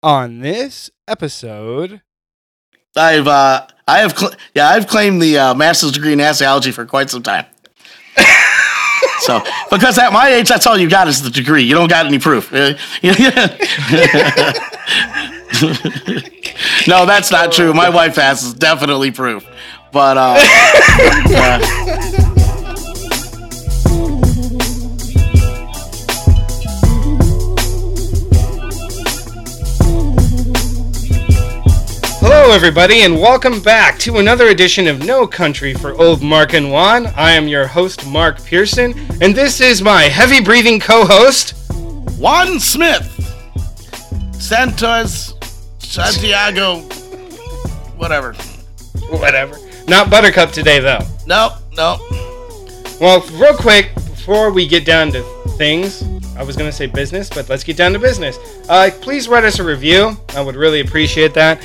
On this episode, I've claimed the master's degree in sociology for quite some time. So, because at my age, that's all you got is the degree. You don't got any proof. No, that's not true. My wife has definitely proof, but. Hello, everybody, and welcome back to another edition of No Country for Old Mark and Juan. I am your host, Mark Pearson, and this is my heavy-breathing co-host, Juan Smith, Santos, Santiago, whatever. Whatever. Not Buttercup today, though. Nope. Well, real quick, before we get down to things... I was going to say business, but let's get down to business. Please write us a review. I would really appreciate that.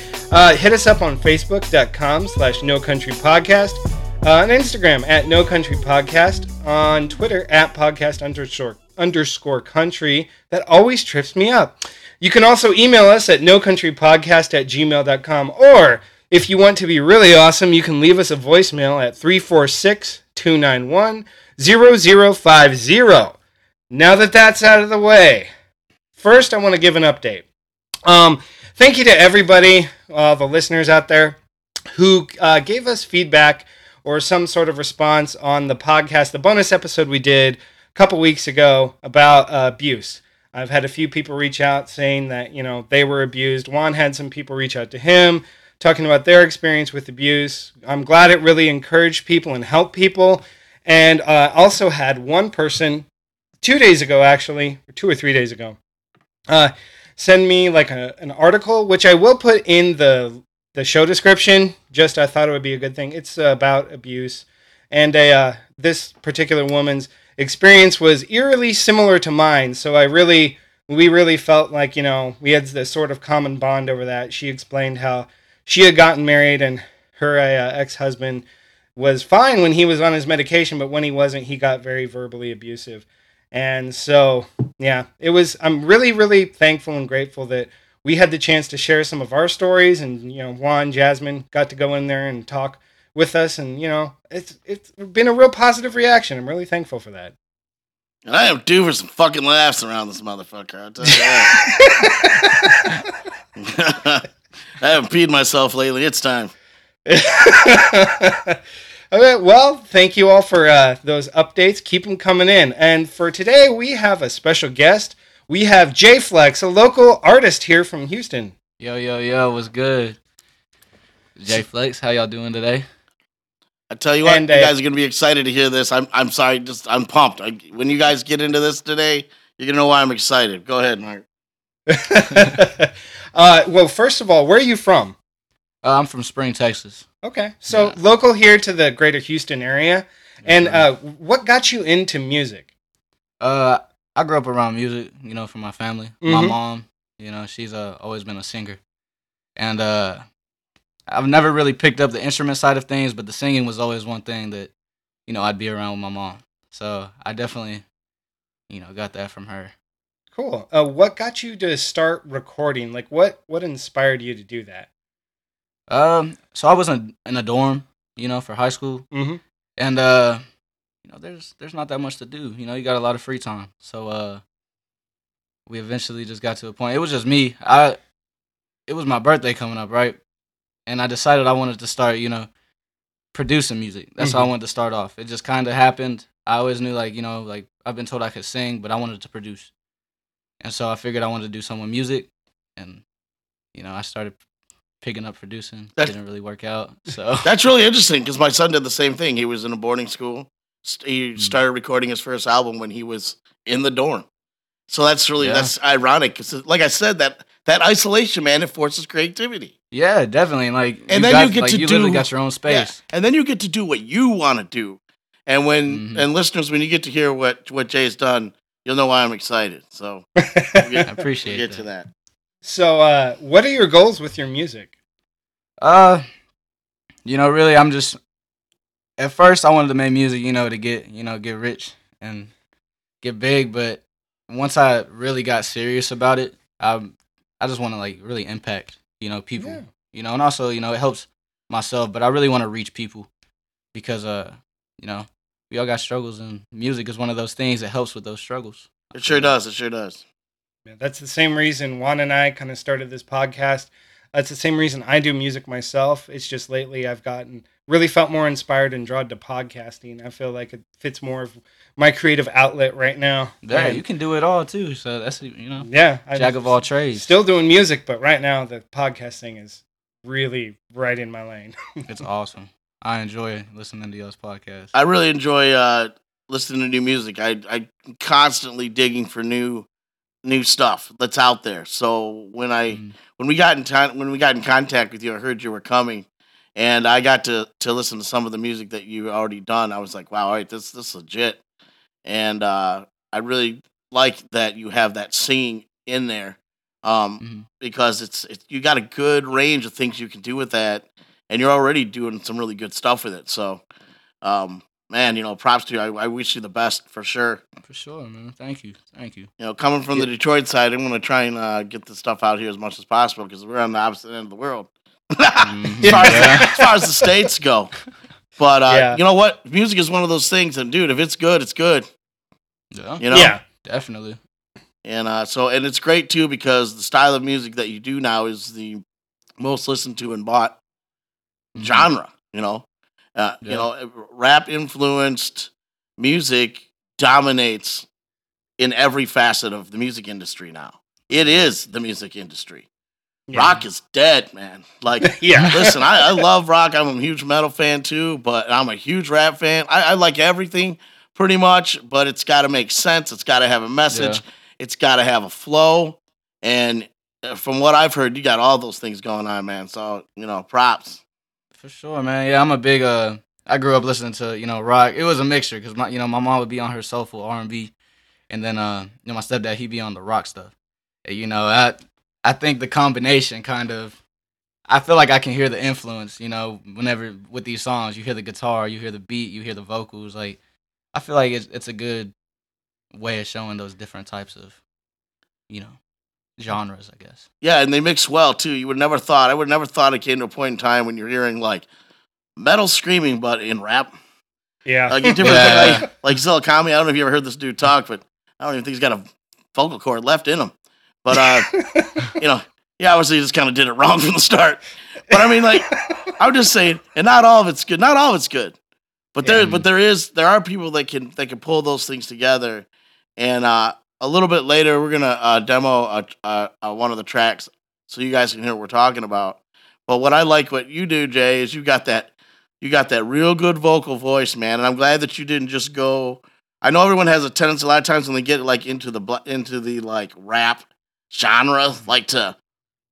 Hit us up on Facebook.com/NoCountryPodcast, on Instagram at NoCountryPodcast, on Twitter at podcast_country. That always trips me up. You can also email us at NoCountryPodcast@gmail.com, or if you want to be really awesome, you can leave us a voicemail at 346-291-0050. Now that that's out of the way, first I want to give an update. Thank you to everybody, the listeners out there, who gave us feedback or some sort of response on the podcast, the bonus episode we did a couple weeks ago about abuse. I've had a few people reach out saying that, you know, they were abused. Juan had some people reach out to him, talking about their experience with abuse. I'm glad it really encouraged people and helped people. And also had one person... 2 days ago, actually, or 2 or 3 days ago, send me like an article, which I will put in the show description. Just I thought it would be a good thing. It's about abuse, and this particular woman's experience was eerily similar to mine. So we really felt like, you know, we had this sort of common bond over that. She explained how she had gotten married and her ex-husband was fine when he was on his medication, but when he wasn't, he got very verbally abusive. And so, yeah, it was, I'm really, really thankful and grateful that we had the chance to share some of our stories, and, you know, Juan, Jasmine got to go in there and talk with us, and, you know, it's been a real positive reaction. I'm really thankful for that. And I am due for some fucking laughs around this motherfucker, I'll tell you that. I haven't peed myself lately. It's time. Okay, well, thank you all for those updates. Keep them coming in. And for today, we have a special guest. We have J Flex, a local artist here from Houston. Yo, what's good? J Flex, how y'all doing today? I tell you what, you guys are going to be excited to hear this. I'm sorry, just I'm pumped. When you guys get into this today, you're going to know why I'm excited. Go ahead, Mark. Well, first of all, where are you from? I'm from Spring, Texas. Okay, so yeah. Local here to the greater Houston area. And what got you into music? I grew up around music, you know, from my family. Mm-hmm. My mom, you know, she's always been a singer. And I've never really picked up the instrument side of things, but the singing was always one thing that, you know, I'd be around with my mom. So I definitely, you know, got that from her. Cool. What got you to start recording? Like, what inspired you to do that? So I was in a dorm, you know, for high school. Mm-hmm. And, you know, there's not that much to do. You know, you got a lot of free time. So, we eventually just got to a point. It was just me. It was my birthday coming up, right? And I decided I wanted to start, you know, producing music. That's mm-hmm. how I wanted to start off. It just kind of happened. I always knew, like, you know, like, I've been told I could sing, but I wanted to produce. And so I figured I wanted to do some with music. And, you know, I started picking up producing. That didn't really work out. So that's really interesting because my son did the same thing. He was in a boarding school. He started recording his first album when he was in the dorm. So that's really that's ironic because, like I said, that isolation, man, it forces creativity. Yeah, definitely. Like, and then you literally got your own space. Yeah. And then you get to do what you want to do. And listeners, when you get to hear what Jay's done, you'll know why I'm excited. So I appreciate it. Get to that. So, what are your goals with your music? You know, really, I'm just, at first I wanted to make music, you know, to get rich and get big. But once I really got serious about it, I I just want to like really impact, you know, people, yeah. you know, and also, you know, it helps myself, but I really want to reach people because, you know, we all got struggles and music is one of those things that helps with those struggles. It sure does. It sure does. Yeah, that's the same reason Juan and I kind of started this podcast. That's the same reason I do music myself. It's just lately I've gotten really felt more inspired and drawn to podcasting. I feel like it fits more of my creative outlet right now. Yeah, you can do it all too. So that's, you know, yeah, jack of all trades. Still doing music, but right now the podcasting is really right in my lane. It's awesome. I enjoy listening to y'all's podcast. I really enjoy listening to new music. I'm constantly digging for new stuff that's out there. So when we got in contact with you, I heard you were coming, and I got to listen to some of the music that you already done. I was like, wow, all right, this is legit. And I really like that you have that singing in there, because it's you got a good range of things you can do with that, and you're already doing some really good stuff with it. So, man, you know, props to you. I wish you the best for sure. For sure, man. Thank you. You know, coming from the Detroit side, I'm going to try and get this stuff out here as much as possible because we're on the opposite end of the world. As far as the states go. But you know what? Music is one of those things. And, dude, if it's good, it's good. Yeah. You know? Yeah, definitely. And so it's great, too, because the style of music that you do now is the most listened to and bought genre, you know? You know, rap influenced music dominates in every facet of the music industry now. It is the music industry. Yeah. Rock is dead, man. Like, listen, I love rock. I'm a huge metal fan too, but I'm a huge rap fan. I like everything pretty much, but it's got to make sense. It's got to have a message. Yeah. It's got to have a flow. And from what I've heard, you got all those things going on, man. So, you know, props. For sure, man. Yeah, I'm a big, I grew up listening to, you know, rock. It was a mixture because, my mom would be on her soulful R&B. And then, you know, my stepdad, he'd be on the rock stuff. And, you know, I think the combination kind of, I feel like I can hear the influence, you know, whenever with these songs, you hear the guitar, you hear the beat, you hear the vocals. Like, I feel like it's a good way of showing those different types of, you know, genres, I guess. Yeah, and they mix well too. I would have never thought it came to a point in time when you're hearing like metal screaming, but in rap. Yeah, like a different thing. Like Zillakami. I don't know if you ever heard this dude talk, but I don't even think he's got a vocal cord left in him. But you know, obviously he just kind of did it wrong from the start. But I mean, like, I'm just saying, and not all of it's good. Not all of it's good, but there are people that can pull those things together, and a little bit later, we're going to demo one of the tracks so you guys can hear what we're talking about. But what I like what you do, Jay, is you got that real good vocal voice, man. And I'm glad that you didn't just go. I know everyone has a tendency a lot of times when they get like into the like rap genre, like to,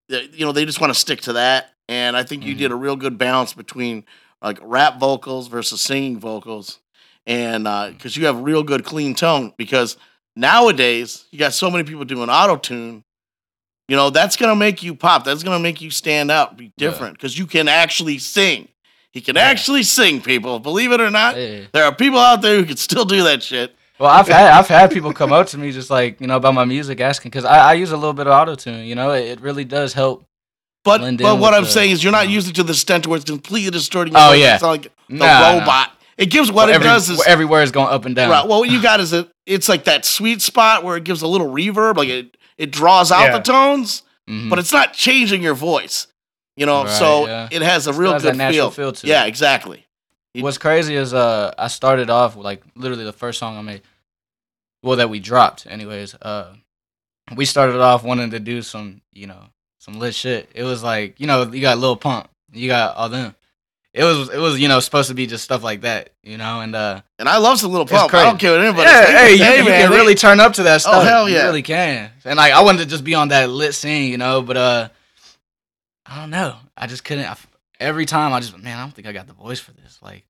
you know, they just want to stick to that. And I think you did a real good balance between like rap vocals versus singing vocals, and because you have real good clean tone because. Nowadays, you got so many people doing auto-tune, you know, that's going to make you pop. That's going to make you stand out, be different, because you can actually sing. He can actually sing, people. Believe it or not, there are people out there who can still do that shit. Well, I've had people come up to me just like, you know, about my music asking, because I use a little bit of auto-tune, you know, it really does help. But what I'm saying is you're not using it to the extent where it's completely distorting your voice. Yeah. It's not like the robot. No. It gives every word is going up and down. Right. Well, what you got is it's like that sweet spot where it gives a little reverb, like it draws out the tones, but it's not changing your voice. You know, it has a real good feel to it. Exactly. What's crazy is I started off with, like literally the first song I made, well that we dropped anyways. We started off wanting to do some, you know, some lit shit. It was like, you know, you got Lil Pump, you got all them. It was, you know, supposed to be just stuff like that, you know, and I love some Lil Pump. I don't care what anybody says. Hey, man, you can really turn up to that stuff. Oh, hell yeah. You really can. And, like, I wanted to just be on that lit scene, you know, but, I don't know. I just couldn't. Every time I just, man, I don't think I got the voice for this. Like,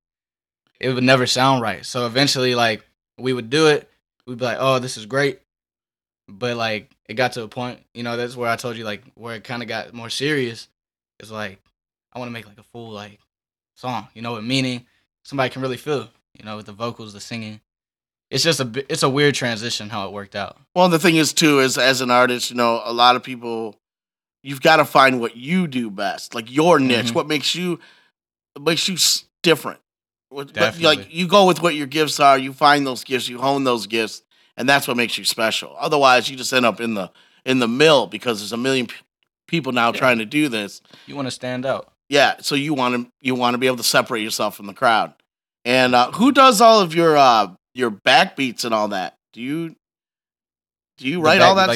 it would never sound right. So eventually, like, we would do it. We'd be like, oh, this is great. But, like, it got to a point, you know, that's where I told you, like, where it kind of got more serious. It's like, I want to make, like, a full, like, song, you know, with meaning, somebody can really feel, you know, with the vocals, the singing. It's just it's a weird transition how it worked out. Well, the thing is too is as an artist, you know, a lot of people you've got to find what you do best, like your niche, what makes you different. But like you go with what your gifts are, you find those gifts, you hone those gifts, and that's what makes you special. Otherwise, you just end up in the mill because there's a million people now trying to do this. You want to stand out. Yeah, so you want to be able to separate yourself from the crowd. And who does all of your backbeats and all that? Do you write all that?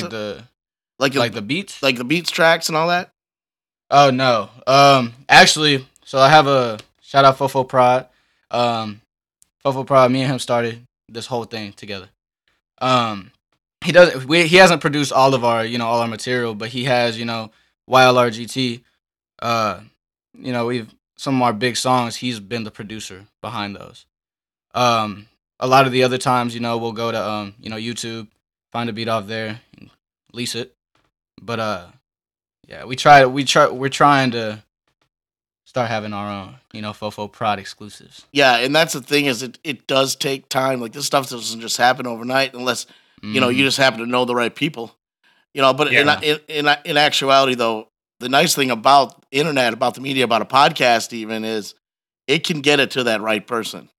Like the beats? Like the beats tracks and all that? Oh, no. Actually, so I have a shout out Fofo Prod. Fofo Prod, me and him started this whole thing together. He hasn't produced all of our, all our material, but he has, YLRGT. We've some of our big songs, he's been the producer behind those. A lot of the other times, we'll go to YouTube, find a beat off there, and lease it. But we're trying to start having our own, Fofo Prod exclusives. Yeah, and that's the thing is it does take time. Like this stuff doesn't just happen overnight unless you just happen to know the right people. In actuality though, the nice thing about the internet, about the media, about a podcast even is it can get it to that right person.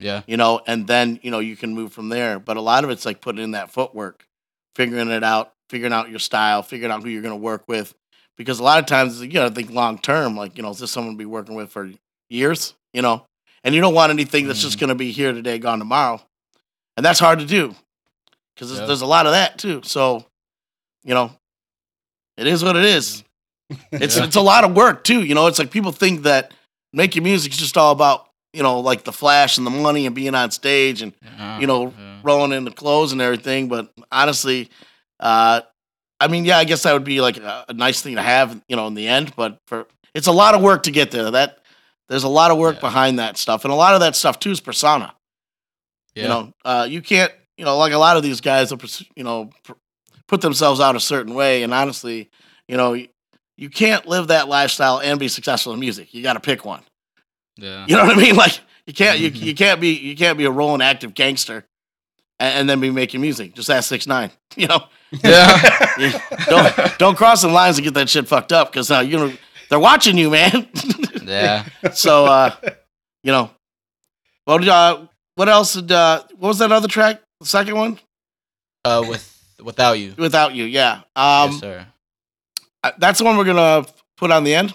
Yeah. And then, you can move from there. But a lot of it's like putting in that footwork, figuring it out, figuring out your style, figuring out who you're going to work with. Because a lot of times, I think long term, like, is this someone to be working with for years? And you don't want anything that's just going to be here today, gone tomorrow. And that's hard to do because there's a lot of that too. So, it is what it is. It's a lot of work too. It's like people think that making music is just all about, like the flash and the money and being on stage and, rolling in the clothes and everything. But honestly, I guess that would be like a nice thing to have, in the end, but it's a lot of work to get there. There's a lot of work behind that stuff. And a lot of that stuff too is persona, you can't, like a lot of these guys, will put themselves out a certain way. And honestly, you can't live that lifestyle and be successful in music. You got to pick one. Yeah. You know what I mean? Like you can't be a rolling active gangster and then be making music. Just ask 6ix9ine, Yeah. don't cross the lines and get that shit fucked up because now they're watching you, man. Yeah. So what else did what was that other track? The second one? Without You. Without You, yeah. Yes, sir. That's the one we're going to put on the end?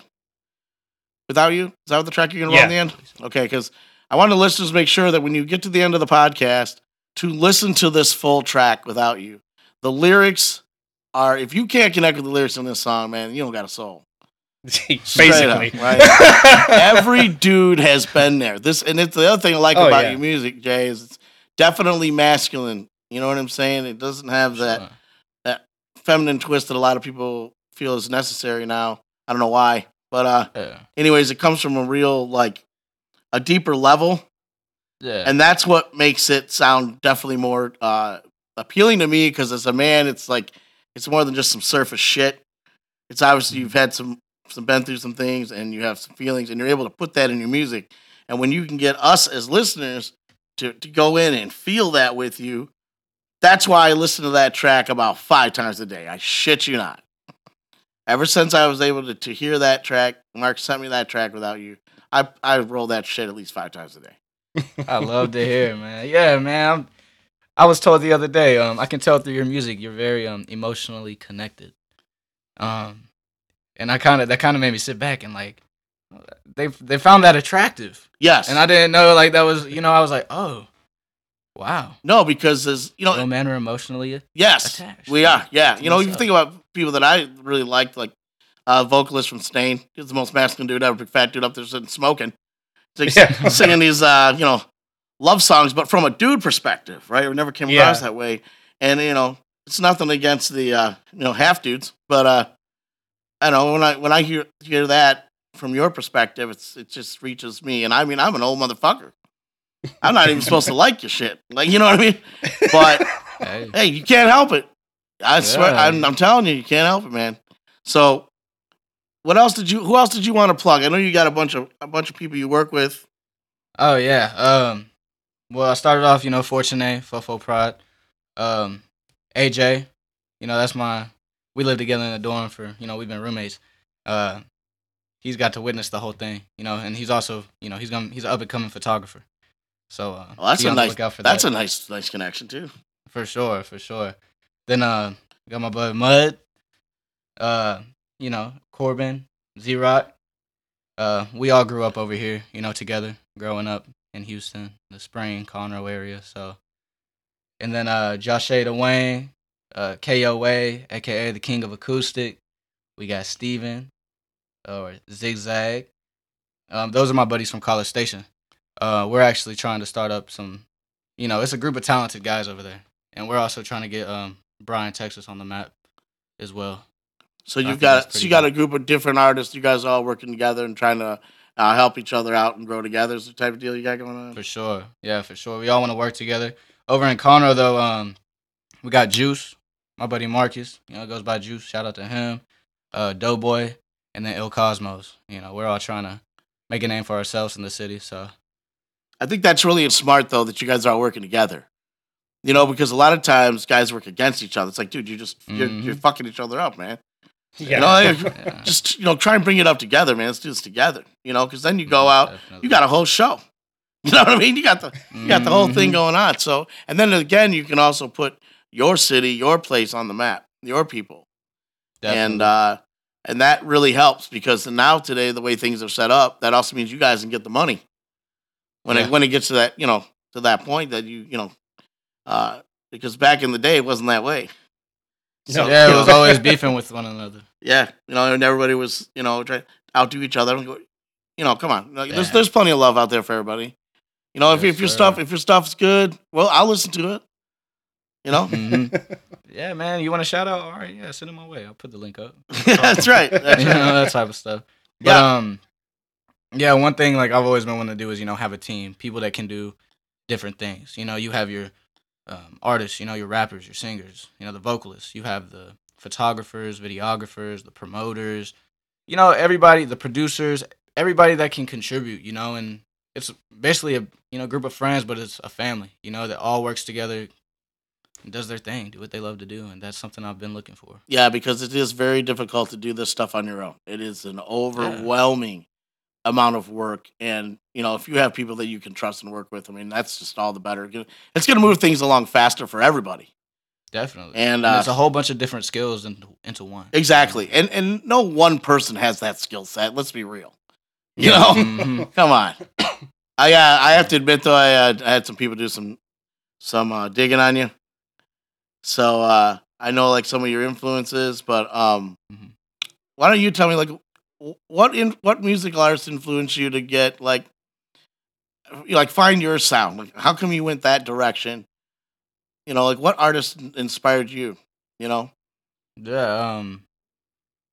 Without You? Is that what the track you're going to roll on the end? Okay, because I want the listeners to make sure that when you get to the end of the podcast, to listen to this full track, Without You. The lyrics are, if you can't connect with the lyrics in this song, man, you don't got a soul. Basically. Up, right? Every dude has been there. And it's the other thing I like about your music, Jay, is it's definitely masculine. You know what I'm saying? It doesn't have that feminine twist that a lot of people feel is necessary now. I don't know why, but anyways, it comes from a real a deeper level, and that's what makes it sound definitely more appealing to me, because as a man it's like it's more than just some surface shit. It's obviously you've had some been through some things and you have some feelings and you're able to put that in your music, and when you can get us as listeners to go in and feel that with you, that's why I listen to that track about 5 times a day. I shit you not. Ever since I was able to hear that track, Mark sent me that track, Without You. I roll that shit at least 5 times a day. I love to hear it, man. Yeah, man. I was told the other day, I can tell through your music you're very emotionally connected. And that kind of made me sit back and they found that attractive. Yes. And I didn't know that was, I was like, oh. Wow. No, because there's, real men are emotionally attached. We are. Yeah. You think about people that I really liked, vocalist from Stain. He was the most masculine dude ever, big fat dude up there sitting smoking. Singing these, love songs, but from a dude perspective, right? It never came across that way. And, it's nothing against the, half dudes, but, I don't know, when I hear that from your perspective, it just reaches me. And I mean, I'm an old motherfucker. I'm not even supposed to like your shit. You know what I mean? But, hey, you can't help it. I swear, I'm telling you can't help it, man. So, who else did you want to plug? I know you got a bunch of people you work with. Oh, yeah. Well, I started off, Fortuné, Fofo Prod, AJ, that's my we lived together in a dorm for, you know, we've been roommates. He's got to witness the whole thing, you know, and he's also, you know, he's an up and coming photographer. So well, that's a nice that's that. A nice connection too. For sure, for sure. Then got my buddy Mud, you know, Corbin, Z Rock. We all grew up over here, you know, together, growing up in Houston, the Spring, Conroe area. So, and then Joshay DeWayne, KOA, aka the King of Acoustic. We got Steven, or Zigzag. Those are my buddies from College Station. We're actually trying to start up some, you know, it's a group of talented guys over there, and we're also trying to get Bryan, Texas, on the map as well. So you've got a group of different artists. You guys all working together and trying to help each other out and grow together. Is the type of deal you got going on? For sure, yeah, for sure. We all want to work together. Over in Conroe, though, we got Juice, my buddy Marcus. You know, it goes by Juice. Shout out to him, Doughboy, and then Il Cosmos. You know, we're all trying to make a name for ourselves in the city. So I think that's really smart, though, that you guys are all working together. You know, because a lot of times guys work against each other. It's like, dude, you're fucking each other up, man. Yeah. You know, just, you know, try and bring it up together, man. Let's do this together, you know, because then you go out, definitely. You got a whole show. You know what I mean? You got the whole thing going on. So, and then again, you can also put your city, your place on the map, your people. Definitely. And that really helps because now today, the way things are set up, that also means you guys can get the money when it gets to that, you know, to that point that you know, because back in the day, it wasn't that way. So, yeah, it was always beefing with one another. Yeah, you know, and everybody was, you know, trying to outdo each other. You know, come on, there's plenty of love out there for everybody. You know, if your stuff's good, well, I'll listen to it. You know, yeah, man, you want a shout out? All right, yeah, send it my way. I'll put the link up. That's right. That's right. You know, that type of stuff. But yeah. Yeah, one thing like I've always been wanting to do is, you know, have a team, people that can do different things. You know, you have your artists, you know, your rappers, your singers, you know, the vocalists, you have the photographers, videographers, the promoters, you know, everybody, the producers, everybody that can contribute, you know, and it's basically a, you know, group of friends, but it's a family, you know, that all works together and does their thing, do what they love to do. And that's something I've been looking for. Yeah, because it is very difficult to do this stuff on your own. It is an overwhelming amount of work, and you know, if you have people that you can trust and work with, I mean, that's just all the better. It's going to move things along faster for everybody. Definitely. And it's a whole bunch of different skills into one. Exactly. And no one person has that skill set. Let's be real. You know, come on. I have to admit though, I had some people do some digging on you. So I know like some of your influences, but why don't you tell me like, what musical artists influenced you to get like find your sound? Like how come you went that direction? You know, like what artists inspired you? You know? Yeah.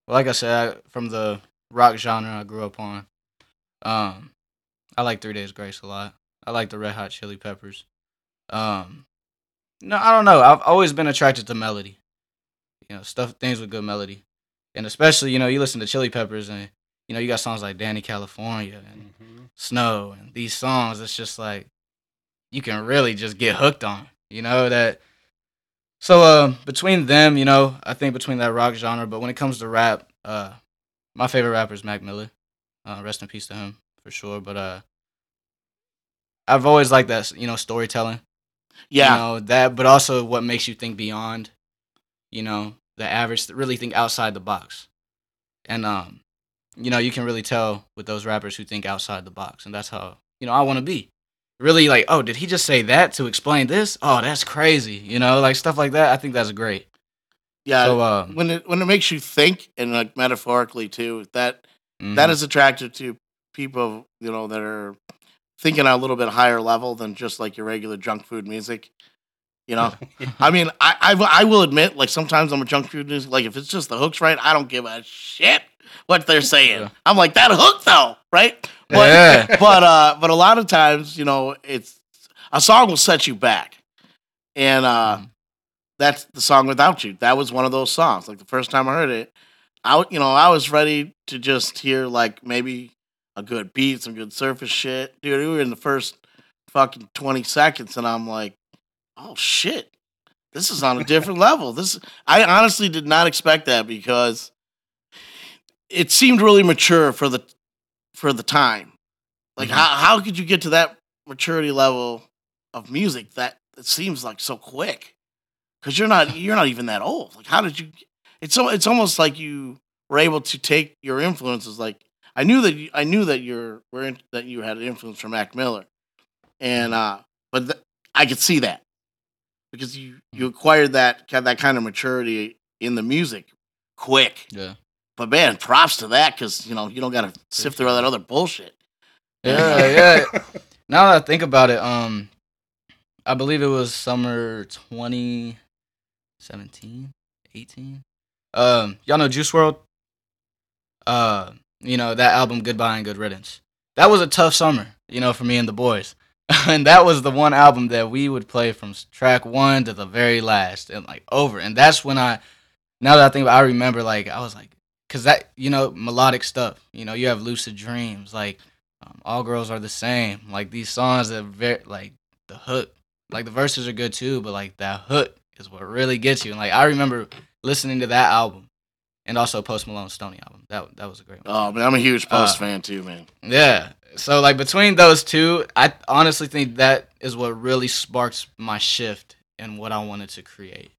Like I said, from the rock genre I grew up on, I like 3 Days Grace a lot. I like the Red Hot Chili Peppers. No, I don't know. I've always been attracted to melody. You know, things with good melody. And especially, you know, you listen to Chili Peppers and, you know, you got songs like Danny California and Snow and these songs. It's just like, you can really just get hooked on, you know, that. So between them, you know, I think between that rock genre, but when it comes to rap, my favorite rapper is Mac Miller. Rest in peace to him for sure. But I've always liked that, you know, storytelling. Yeah. You know, that, but also what makes you think beyond, you know, the average, that really think outside the box. And, you know, you can really tell with those rappers who think outside the box. And that's how, you know, I want to be. Really like, oh, did he just say that to explain this? Oh, that's crazy. You know, like stuff like that. I think that's great. Yeah. So, when it makes you think, and like metaphorically too, that is attractive to people, you know, that are thinking on a little bit higher level than just like your regular junk food music. You know, I mean, I will admit, like, sometimes I'm a junk food news. Like, if it's just the hooks right, I don't give a shit what they're saying. Yeah. I'm like, that hook, though, right? But, yeah. but a lot of times, you know, it's a song will set you back. And that's the song Without You. That was one of those songs. Like, the first time I heard it, I was ready to just hear, like, maybe a good beat, some good surface shit. Dude, we were in the first fucking 20 seconds, and I'm like, oh shit! this is on a different level. I honestly did not expect that because it seemed really mature for the time. Like how could you get to that maturity level of music that it seems like so quick? Because you're not even that old. Like how did you? It's almost like you were able to take your influences. Like I knew that you had an influence from Mac Miller, and but I could see that. Because you acquired that kind of maturity in the music quick. Yeah. But, man, props to that because, you don't got to sift through all that other bullshit. Yeah, yeah. Now that I think about it, I believe it was summer 2017, 18. Y'all know Juice WRLD? That album, Goodbye and Good Riddance. That was a tough summer, for me and the boys. And that was the one album that we would play from track one to the very last and like over. And that's when now that I think about it, I remember like, I was like, cause that, melodic stuff, you have Lucid Dreams, like All Girls Are the Same. Like these songs that are very, like the hook, like the verses are good too, but like that hook is what really gets you. And like, I remember listening to that album and also Post Malone's Stoney album. That was a great one. Oh man, I'm a huge Post fan too, man. Yeah. So, like, between those two, I honestly think that is what really sparked my shift in what I wanted to create.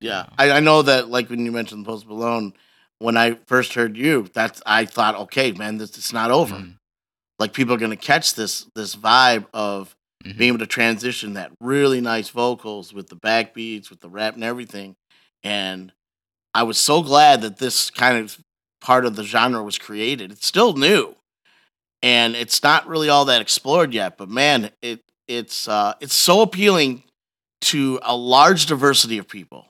Yeah. I know that, like, when you mentioned Post Malone, when I first heard you, I thought, okay, man, it's not over. Mm-hmm. Like, people are going to catch this vibe of being able to transition that really nice vocals with the backbeats, with the rap and everything. And I was so glad that this kind of part of the genre was created. It's still new. And it's not really all that explored yet, but man, it's so appealing to a large diversity of people.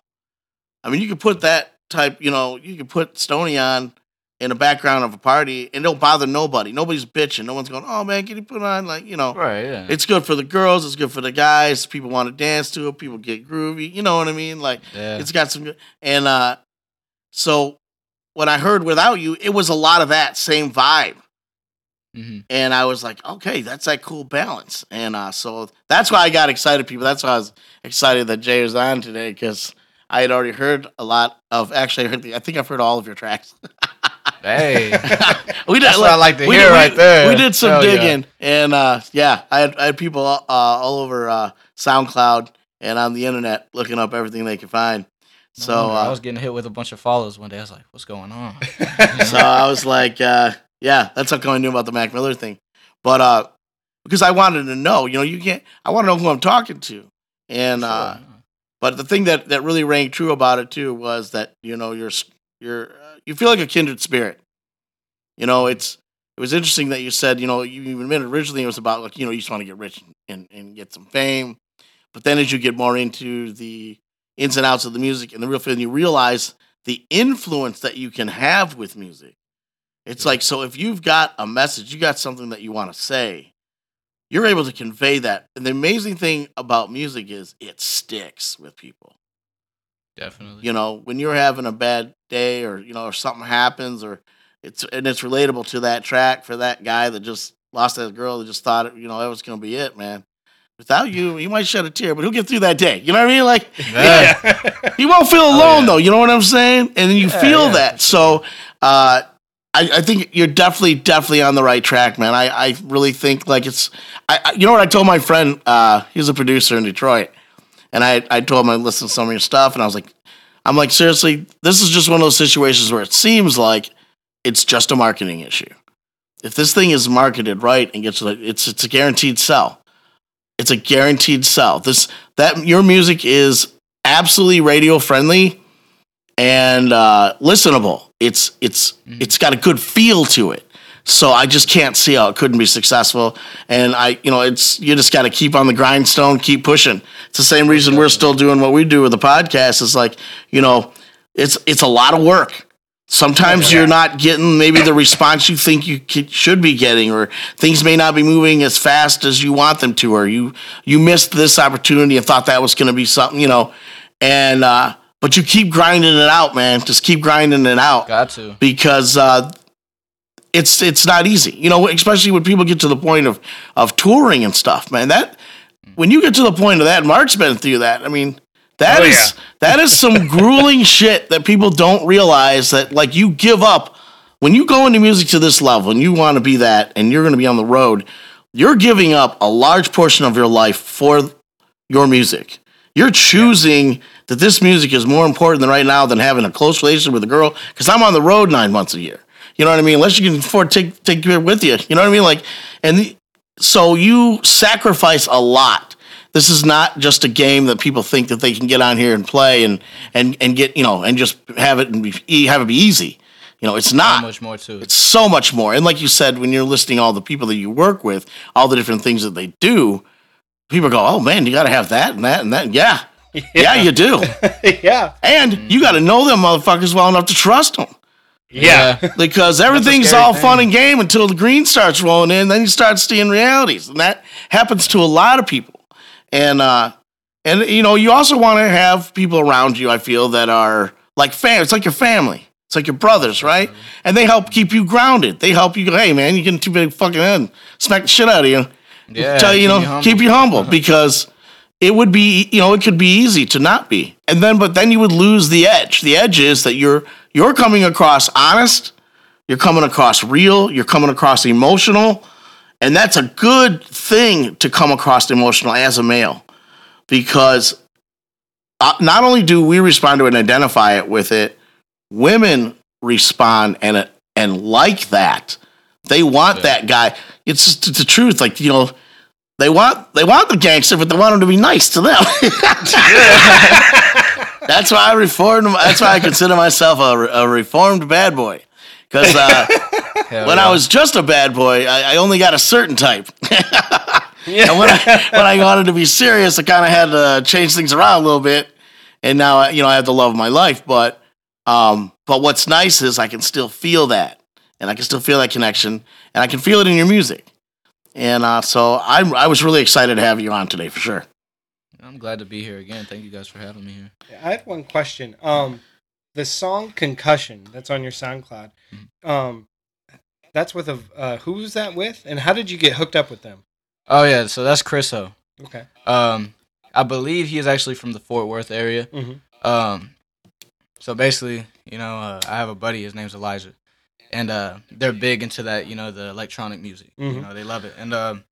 I mean, you could put that type, you could put Stoney on in the background of a party, and don't bother nobody. Nobody's bitching. No one's going, "Oh man, can you put on like." Right. Yeah. It's good for the girls. It's good for the guys. People want to dance to it. People get groovy. You know what I mean? Like, yeah. It's got some good. And so when I heard Without You, it was a lot of that same vibe. Mm-hmm. And I was like, okay, that's that cool balance. And so that's why I got excited, people. That's why I was excited that Jay was on today, because I had already heard a lot of, I think I've heard all of your tracks. Hey. That's what I like to hear right there. We did some digging. Yeah. And I had people all over SoundCloud and on the internet looking up everything they could find. So I was getting hit with a bunch of follows one day. I was like, what's going on? So I was like... yeah, that's how come I knew about the Mac Miller thing. But because I wanted to know, I want to know who I'm talking to. And sure, but the thing that really rang true about it too was that, you feel like a kindred spirit. It was interesting that you said, you even admitted originally it was about like, you just want to get rich and get some fame. But then as you get more into the ins and outs of the music and the real feeling, you realize the influence that you can have with music. It's like, so if you've got a message, you got something that you want to say, you're able to convey that. And the amazing thing about music is it sticks with people. Definitely. When you're having a bad day or, or something happens or it's relatable to that track for that guy that just lost that girl that just thought, that was going to be it, man. Without you, you might shed a tear, but he'll get through that day. You know what I mean? Like, yeah. He won't feel alone though. You know what I'm saying? And then you feel that. So, I think you're definitely on the right track, man. I really think like it's, what I told my friend, he was a producer in Detroit, and I told him I listened to some of your stuff, and I was like, seriously, this is just one of those situations where it seems like it's just a marketing issue. If this thing is marketed right and gets like, it's a guaranteed sell. It's a guaranteed sell. Your music is absolutely radio friendly and listenable. It's got a good feel to it. So I just can't see how it couldn't be successful. And you just got to keep on the grindstone, keep pushing. It's the same reason we're still doing what we do with the podcast. It's like, it's a lot of work. Sometimes you're not getting maybe the response you think you should be getting, or things may not be moving as fast as you want them to, or you missed this opportunity and thought that was going to be something, and, but you keep grinding it out, man. Just keep grinding it out. Got to. Because it's not easy. Especially when people get to the point of touring and stuff, man. When you get to the point of that, Mark's been through that. I mean, That is some grueling shit that people don't realize, that like you give up when you go into music to this level and you want to be that and you're going to be on the road. You're giving up a large portion of your life for your music. You're choosing that this music is more important than right now than having a close relationship with a girl, because I'm on the road 9 months a year. You know what I mean? Unless you can afford to take it with you. You know what I mean? Like, and so you sacrifice a lot. This is not just a game that people think that they can get on here and play and get, you know, and just have it and have it be easy. You know, it's not. So much more too. It's so much more. And like you said, when you're listing all the people that you work with, all the different things that they do, people go, "Oh man, you got to have that and that and that." Yeah. Yeah, you do. Yeah. And you got to know them motherfuckers well enough to trust them. Yeah. Because everything's all fun and game until the green starts rolling in, then you start seeing realities. And that happens to a lot of people. And you know, you also want to have people around you, I feel, that are like family. It's like your family. It's like your brothers, right? And they help keep you grounded. They help you go, "Hey man, you're getting too big fucking head. Smack the shit out of you." Yeah. Tell you know, keep you humble, because it would be, you know, it could be easy to not be. And then, but then you would lose the edge. The edge is that you're coming across honest, you're coming across real, you're coming across emotional. And that's a good thing to come across emotional as a male, because not only do we respond to it and identify it with it, women respond and like that. They want that guy. It's just the truth. Like, you know, they want the gangster, but they want him to be nice to them. That's why I reformed. That's why I consider myself a reformed bad boy. Because I was just a bad boy, I only got a certain type. And when I wanted to be serious, I kind of had to change things around a little bit. And now, you know, I have the love of my life. But what's nice is I can still feel that, and I can still feel that connection, and I can feel it in your music. And so I was really excited to have you on today for sure. I'm glad to be here again. Thank you guys for having me here. I have one question. The song Concussion that's on your SoundCloud, that's with who's that with, and how did you get hooked up with them? Oh yeah, so that's Chris O. Okay. I believe he is actually from the Fort Worth area. Mm-hmm. So basically, you know, I have a buddy. His name's Elijah, and they're big into that, you know, the electronic music. Mm-hmm. You know, they love it. And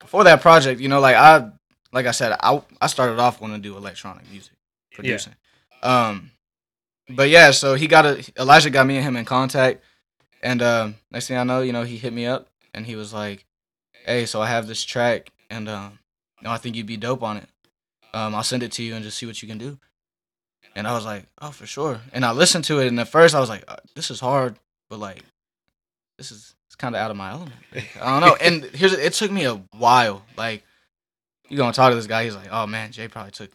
before that project, you know, like I said, I started off wanting to do electronic music producing. Yeah. But yeah, so Elijah got me and him in contact, and next thing I know, you know, he hit me up and he was like, "Hey, so I have this track, and you know, I think you'd be dope on it. I'll send it to you and just see what you can do." And I was like, "Oh, for sure." And I listened to it, and at first I was like, "This is hard, but like, it's kind of out of my element. Like, I don't know." And it took me a while. Like, you gonna talk to this guy? He's like, "Oh man, Jay probably took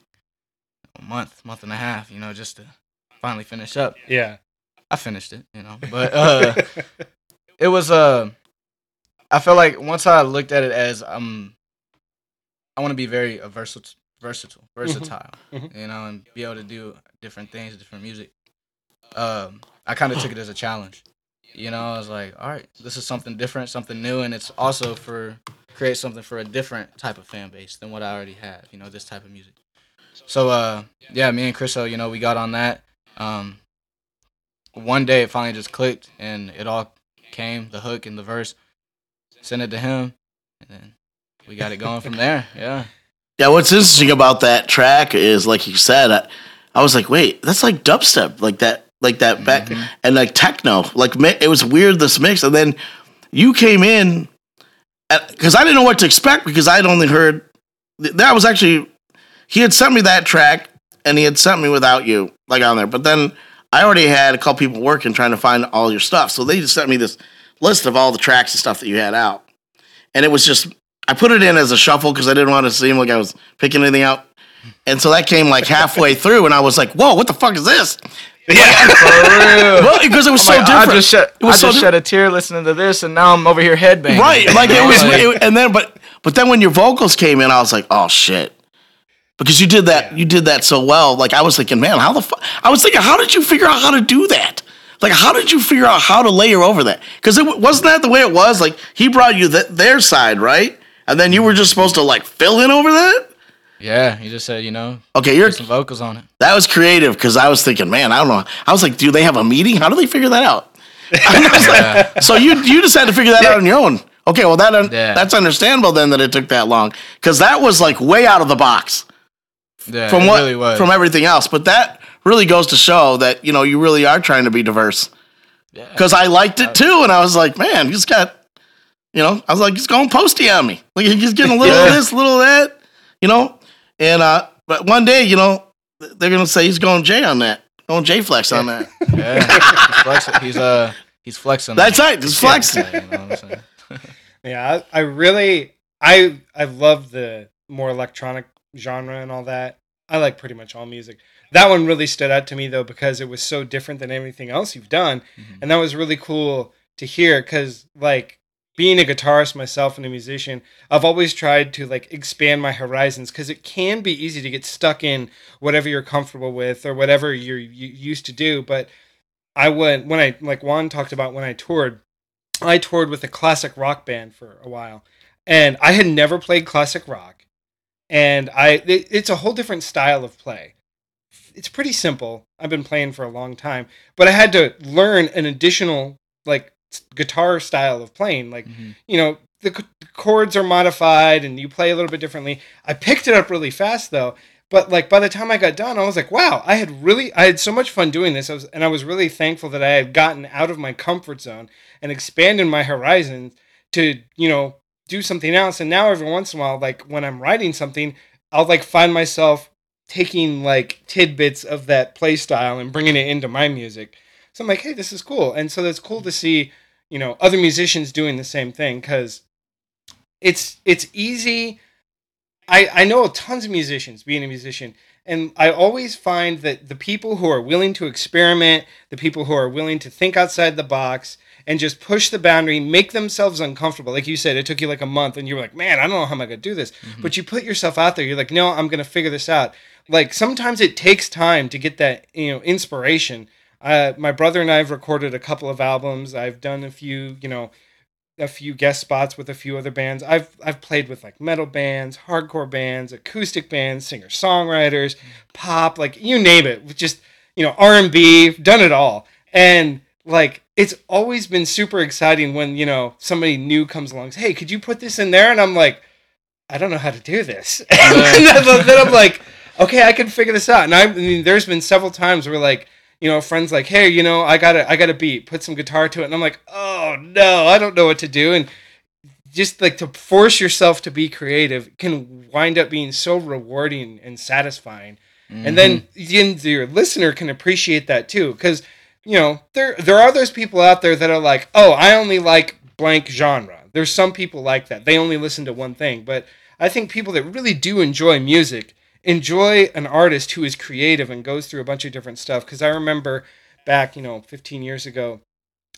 a month and a half, you know, just to finally finish up." Yeah, I finished it, you know, but it was I felt like once I looked at it as I want to be very versatile, mm-hmm. you know, and be able to do different things, different music. I kind of took it as a challenge, you know. I was like, all right, this is something different, something new, and it's also create something for a different type of fan base than what I already have, you know, this type of music. So yeah, me and Chris O, you know, we got on that. One day it finally just clicked, and it all came, the hook and the verse. Sent it to him, and then we got it going from there. Yeah, what's interesting about that track is, like you said, I was like, wait, that's like dubstep, like that back, mm-hmm. and like techno, like it was weird, this mix. And then you came in, because I didn't know what to expect, because I'd only heard that was actually, he had sent me that track, and he had sent me Without You, like on there. But then I already had a couple people working trying to find all your stuff, so they just sent me this list of all the tracks and stuff that you had out. And it was just, I put it in as a shuffle because I didn't want to seem like I was picking anything out. And so that came like halfway through, and I was like, whoa, what the fuck is this? Yeah, for real. Because it was so different. I just shed a tear listening to this, and now I'm over here headbanging. Right, like it was, and then, but then when your vocals came in, I was like, oh shit. Because you did that, you did that so well. Like I was thinking, man, how did you figure out how to do that? Like, how did you figure out how to layer over that? Because wasn't that the way it was? Like, he brought you their side, right? And then you were just supposed to, like, fill in over that? Yeah, he just said, you know, okay, put some vocals on it. That was creative because I was thinking, man, I don't know. I was like, do they have a meeting? How do they figure that out? Yeah. Like, so you just had to figure that out on your own. Okay, well, that's understandable then that it took that long because that was like way out of the box from everything else. But that really goes to show that, you know, you really are trying to be diverse because I liked it too. And I was like, man, he's got, you know, I was like, he's going posty on me. Like he's getting a little of this, a little of that, you know? And, but one day, you know, they're going to say he's going J on that. Going J Flex on that. Yeah. He's flexing. That's right. He's flexing. You know what I'm saying? Yeah, I really love the more electronic genre and all that. I like pretty much all music. That one really stood out to me though because it was so different than anything else you've done, and that was really cool to hear. Because like being a guitarist myself and a musician, I've always tried to like expand my horizons because it can be easy to get stuck in whatever you're comfortable with or whatever you used to do. But I would when I like Juan talked about when I toured with a classic rock band for a while, and I had never played classic rock, and it's a whole different style of play. It's pretty simple. I've been playing for a long time, but I had to learn an additional like guitar style of playing. Like, you know, the chords are modified and you play a little bit differently. I picked it up really fast though. But like by the time I got done, I was like, wow, I had so much fun doing this. I was really thankful that I had gotten out of my comfort zone and expanded my horizons to, you know, do something else. And now every once in a while, like when I'm writing something, I'll like find myself taking like tidbits of that play style and bringing it into my music. So I'm like, hey, this is cool. And so that's cool to see, you know, other musicians doing the same thing because it's easy. I know tons of musicians being a musician, and I always find that the people who are willing to experiment, the people who are willing to think outside the box and just push the boundary, make themselves uncomfortable. Like you said, it took you like a month and you were like, man, I don't know how I'm going to do this. But you put yourself out there. You're like, no, I'm going to figure this out. Like sometimes it takes time to get that, you know, inspiration. My brother and I have recorded a couple of albums. I've done a few guest spots with a few other bands. I've played with like metal bands, hardcore bands, acoustic bands, singer-songwriters, pop, like you name it. Just, you know, R&B, done it all. And like it's always been super exciting when, you know, somebody new comes along and says, hey, could you put this in there? And I'm like, I don't know how to do this. And then I'm like, okay, I can figure this out. And I mean, there's been several times where like, you know, friends like, hey, you know, I got a beat, put some guitar to it. And I'm like, oh no, I don't know what to do. And just like to force yourself to be creative can wind up being so rewarding and satisfying. And then your listener can appreciate that too. Cause you know, there are those people out there that are like, oh, I only like blank genre. There's some people like that. They only listen to one thing. But I think people that really do enjoy music enjoy an artist who is creative and goes through a bunch of different stuff. Because I remember back, you know, 15 years ago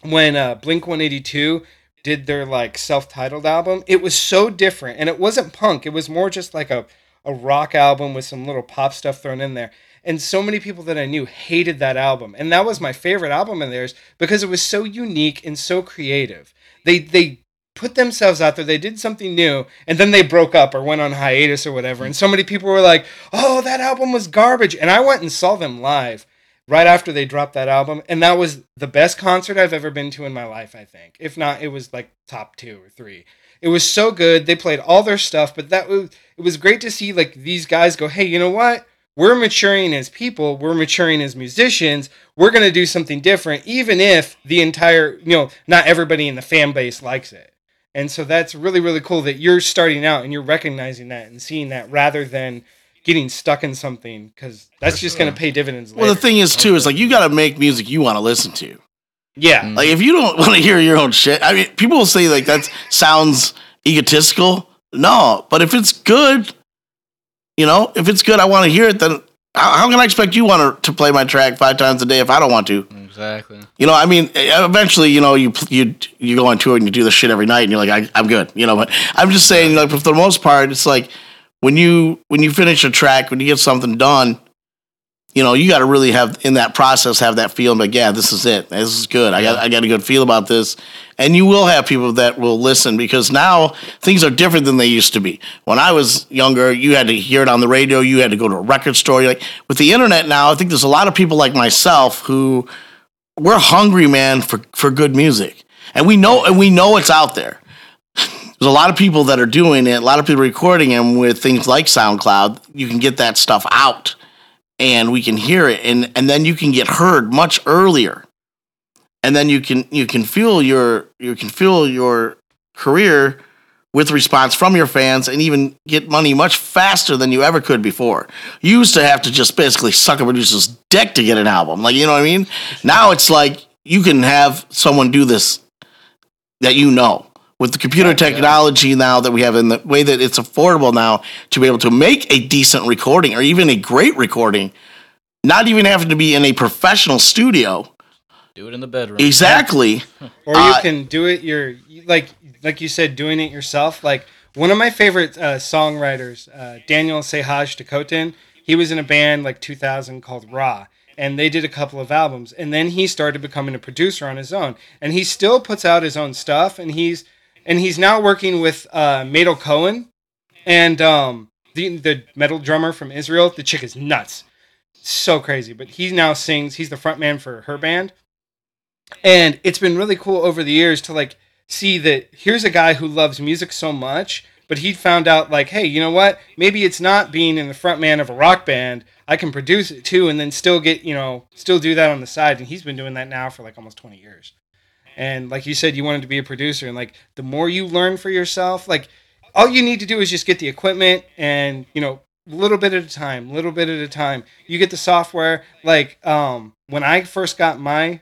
when Blink-182 did their like self-titled album, it was so different. And it wasn't punk. It was more just like a rock album with some little pop stuff thrown in there. And so many people that I knew hated that album. And that was my favorite album of theirs because it was so unique and so creative. They put themselves out there, they did something new, and then they broke up or went on hiatus or whatever. And so many people were like, oh, that album was garbage. And I went and saw them live right after they dropped that album. And that was the best concert I've ever been to in my life, I think. If not, it was like top 2 or 3. It was so good. They played all their stuff, but it was great to see like these guys go, hey, you know what? We're maturing as people. We're maturing as musicians. We're going to do something different, even if the entire, you know, not everybody in the fan base likes it. And so that's really, really cool that you're starting out and you're recognizing that and seeing that rather than getting stuck in something because that's just going to pay dividends later. Well, the thing is, too, is like you got to make music you want to listen to. Yeah. Like if you don't want to hear your own shit, I mean, people will say like that sounds egotistical. No, but if it's good, you know, if it's good, I want to hear it, then how can I expect you want to play my track 5 times a day if I don't want to? Exactly. You know, I mean, eventually, you know, you go on tour and you do this shit every night, and you're like, I'm good. You know, but I'm just saying, like, for the most part, it's like when you finish a track, when you get something done, you know, you got to really have in that process, have that feeling like, yeah, this is it. This is good. I got a good feel about this. And you will have people that will listen because now things are different than they used to be. When I was younger, you had to hear it on the radio. You had to go to a record store. Like with the internet now, I think there's a lot of people like myself who we're hungry, man, for good music. And we know it's out there. There's a lot of people that are doing it. A lot of people recording them with things like SoundCloud. You can get that stuff out. And we can hear it, and then you can get heard much earlier, and then you can fuel your career with response from your fans, and even get money much faster than you ever could before. You used to have to just basically suck a producer's dick to get an album, like, you know what I mean? Now it's like you can have someone do this that you know. With the computer technology now that we have, in the way that it's affordable now to be able to make a decent recording or even a great recording, not even having to be in a professional studio. Do it in the bedroom. Exactly. Or you can do it like you said, doing it yourself. Like one of my favorite songwriters, Daniel Sahaj Dakotan, he was in a band like 2000 called Ra. And they did a couple of albums. And then he started becoming a producer on his own. And he still puts out his own stuff. And he's now working with Madel Cohen and the metal drummer from Israel. The chick is nuts. So crazy. But he now sings. He's the front man for her band. And it's been really cool over the years to like see that here's a guy who loves music so much. But he found out like, hey, you know what? Maybe it's not being in the front man of a rock band. I can produce it too and then still get, you know, still do that on the side. And he's been doing that now for like almost 20 years. And like you said, you wanted to be a producer, and like the more you learn for yourself, like all you need to do is just get the equipment and, you know, little bit at a time, you get the software. Like when I first got my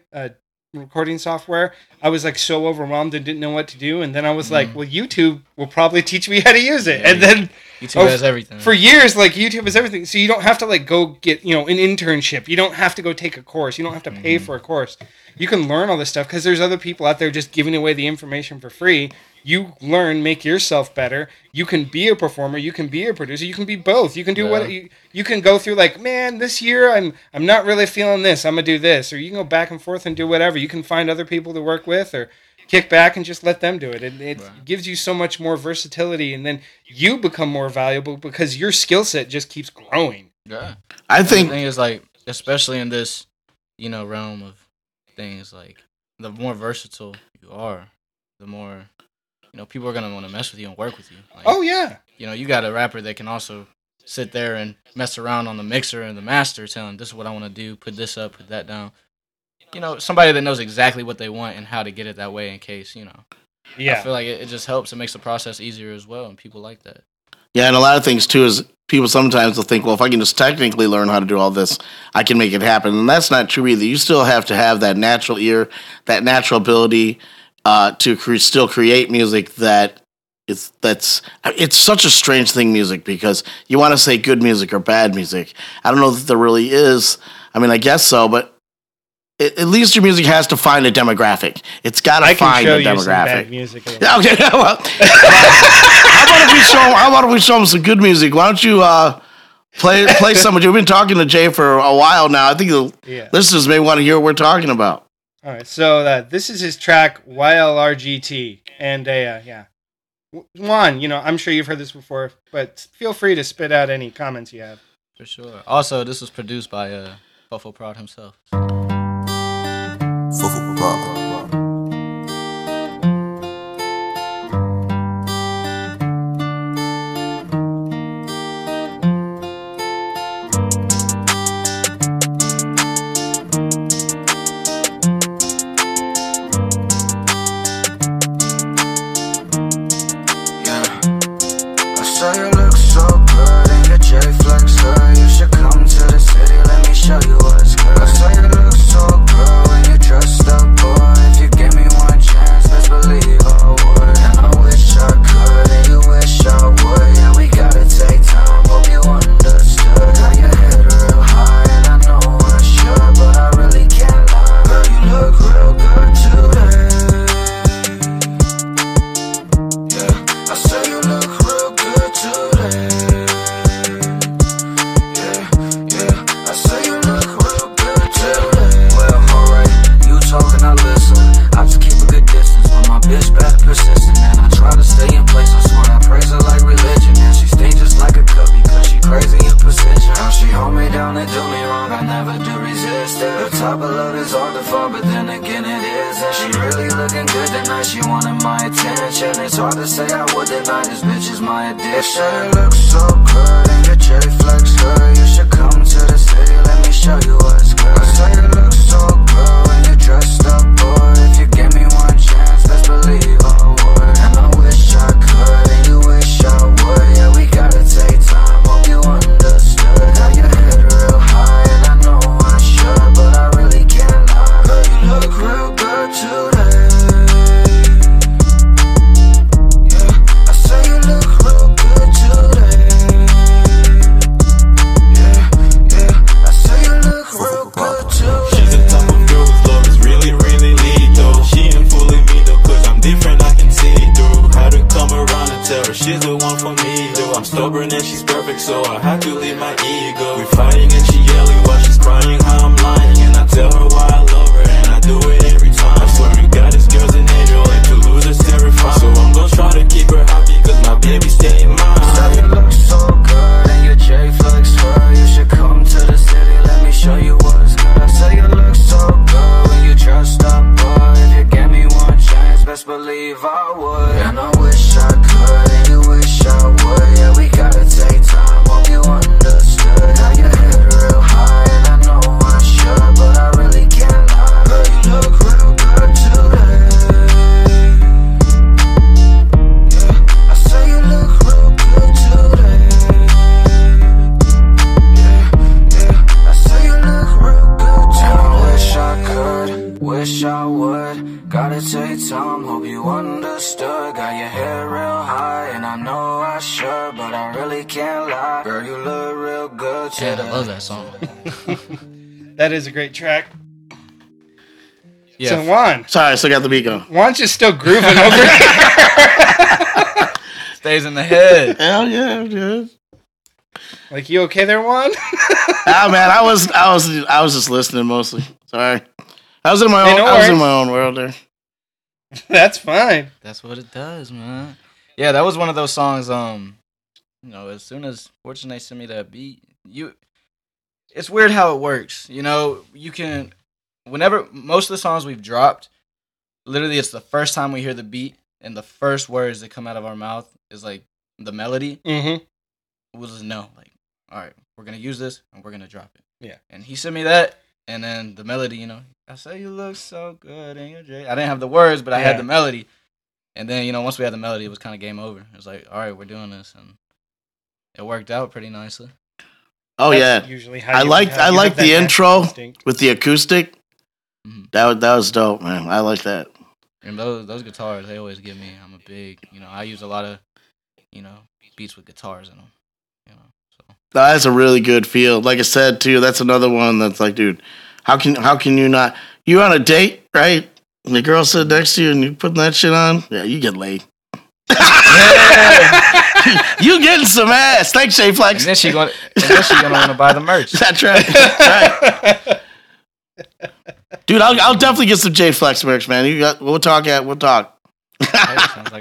recording software, I was like so overwhelmed and didn't know what to do. And then I was like, well, YouTube will probably teach me how to use it. Yeah, and then YouTube has everything. For years, like YouTube is everything. So you don't have to like go get, you know, an internship. You don't have to go take a course. You don't have to pay for a course. You can learn all this stuff because there's other people out there just giving away the information for free. You learn, make yourself better. You can be a performer. You can be a producer. You can be both. You can do what you can go through. Like, man, this year I'm not really feeling this. I'm gonna do this, or you can go back and forth and do whatever. You can find other people to work with, or kick back and just let them do it. It gives you so much more versatility, and then you become more valuable because your skill set just keeps growing. Yeah, I think the thing is like, especially in this, you know, realm of things, like the more versatile you are, the more, you know, people are going to want to mess with you and work with you. Like, oh, yeah. You know, you got a rapper that can also sit there and mess around on the mixer and the master, telling this is what I want to do, put this up, put that down. You know, somebody that knows exactly what they want and how to get it that way in case, you know. Yeah. I feel like it just helps. It makes the process easier as well, and people like that. Yeah, and a lot of things, too, is people sometimes will think, well, if I can just technically learn how to do all this, I can make it happen. And that's not true either. You still have to have that natural ear, that natural ability, to still create music that's such a strange thing, music, because you want to say good music or bad music. I don't know that there really is. I mean, I guess so, but at least your music has to find a demographic. It's got to find a demographic. I can show you some bad music. Okay, well, how about if we show them some good music? Why don't you play some of it? We've been talking to Jay for a while now. I think the listeners may want to hear what we're talking about. All right, so this is his track YLRGT, and Juan, you know, I'm sure you've heard this before, but feel free to spit out any comments you have. For sure. Also, this was produced by Fofo Prod himself. Fofo Prod. J Flex, you should come to the city. Let me show you what's good. I saw you look She really looking good tonight, she wanted my attention. It's hard to say I would deny, this bitch is my addiction. It looks so good in your J Flex hood. You should come to the city, let me show you what's good. I say it looks so good when you dressed up, boy. If you give me one chance, let's believe I would. And I wish I could, and you wish I would. Yeah, we gotta take time, hope you understood. Got your head real high, and I know I should, but I really can't lie. Girl, you look real good today. Yeah, I say you look real good today. Yeah, I say you look real good today. She's the type of girl whose love is really, really lethal. She ain't fooling me though, cause I'm different, I can see through. Had to come around and tell her she's the one for me though. I'm stubborn and she's perfect, so I had to leave my ego. We fighting and she yelling while she's crying, how I'm lying. And I tell her why I love her, and I do it every time. I swear we got this girl's an angel, and to lose her's terrifying. So I'm gonna try to keep her happy, cause my baby stay in mine. So you look so good, and your J Flex fur. You should come to the city, let me show you what's good. I say you look so good when you dressed up, boy. If you gave me one chance, best believe I would. And I wish I could, and you wish I would. Yeah, we gotta take time, hope you understood. Now your head real high, and I know I should, but I really can't lie. Girl, you look real good today. Yeah, I say you look real good today. Yeah, I say you look real good today. And I wish I could, wish I would. Gotta take time, hope you understood. Got your head real high, and I know I should, but I really can't lie. Girl, you look real good today. Yeah, I love that song. That is a great track. Yeah. So Juan. Sorry, I still got the beat going. Juan's just still grooving over here. Stays in the head. Hell yeah, dude. Like, you okay there, Juan? Oh man, I was just listening mostly. Sorry. I was in my own world there. That's fine. That's what it does, man. Yeah, that was one of those songs, you know, as soon as Fortunate sent me that beat, it's weird how it works. You know, you can, whenever most of the songs we've dropped, literally it's the first time we hear the beat and the first words that come out of our mouth is like the melody. Mm-hmm. We'll just know, like, all right, we're gonna use this and we're gonna drop it. Yeah. And he sent me that, and then the melody, you know, I say you look so good in your J. I didn't have the words, but I had the melody. And then, you know, once we had the melody, it was kind of game over. It was like, all right, we're doing this, and it worked out pretty nicely. Oh, that's usually how I liked the intro with the acoustic. Mm-hmm. That was dope, man. I like that. And those guitars, they always give me. I'm a big, you know, I use a lot of, you know, beats with guitars in them. You know, so that's a really good feel. Like I said too, that's another one that's like, dude, how can you not? You on a date, right? And the girl sitting next to you, and you putting that shit on. Yeah, you get laid. Yeah. You getting some ass. Thanks, J Flex. And then she's going to want to buy the merch. That's right. That's right. Dude, I'll definitely get some J Flex merch, man. We'll talk. Sounds like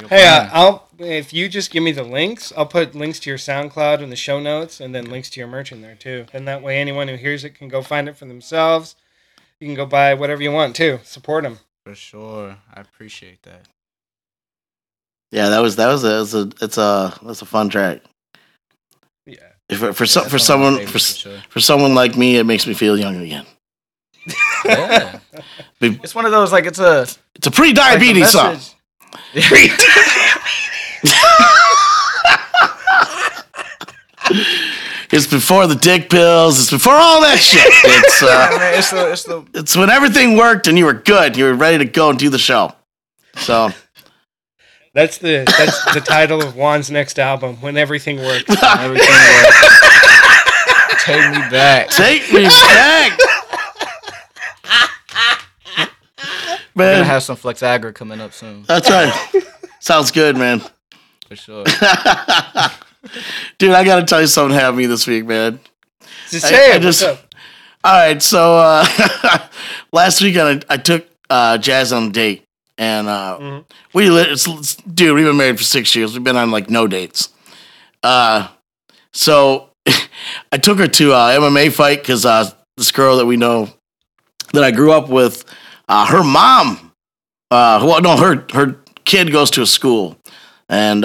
a plan. Hey, if you just give me the links, I'll put links to your SoundCloud in the show notes, and then links to your merch in there too. And that way, anyone who hears it can go find it for themselves. You can go buy whatever you want too. Support them. For sure. I appreciate that. Yeah, that's a fun track. Yeah. For someone like me, it makes me feel young again. Yeah. It's one of those, like, it's a pre-diabetes like song. It's before the dick pills. It's before all that shit. It's when everything worked and you were good. You were ready to go and do the show. So. That's the title of Juan's next album, When Everything Works. When Everything Works. Take me back. Take me back. Man. We're going to have some Flexagra coming up soon. That's right. Sounds good, man. For sure. Dude, I got to tell you something happened to me this week, man. Just say it. All right, so last week I took Jazz on a date. And mm-hmm. We've been married for 6 years. We've been on like no dates. So I took her to an MMA fight because this girl that we know that I grew up with, her mom well, no, her kid goes to a school, and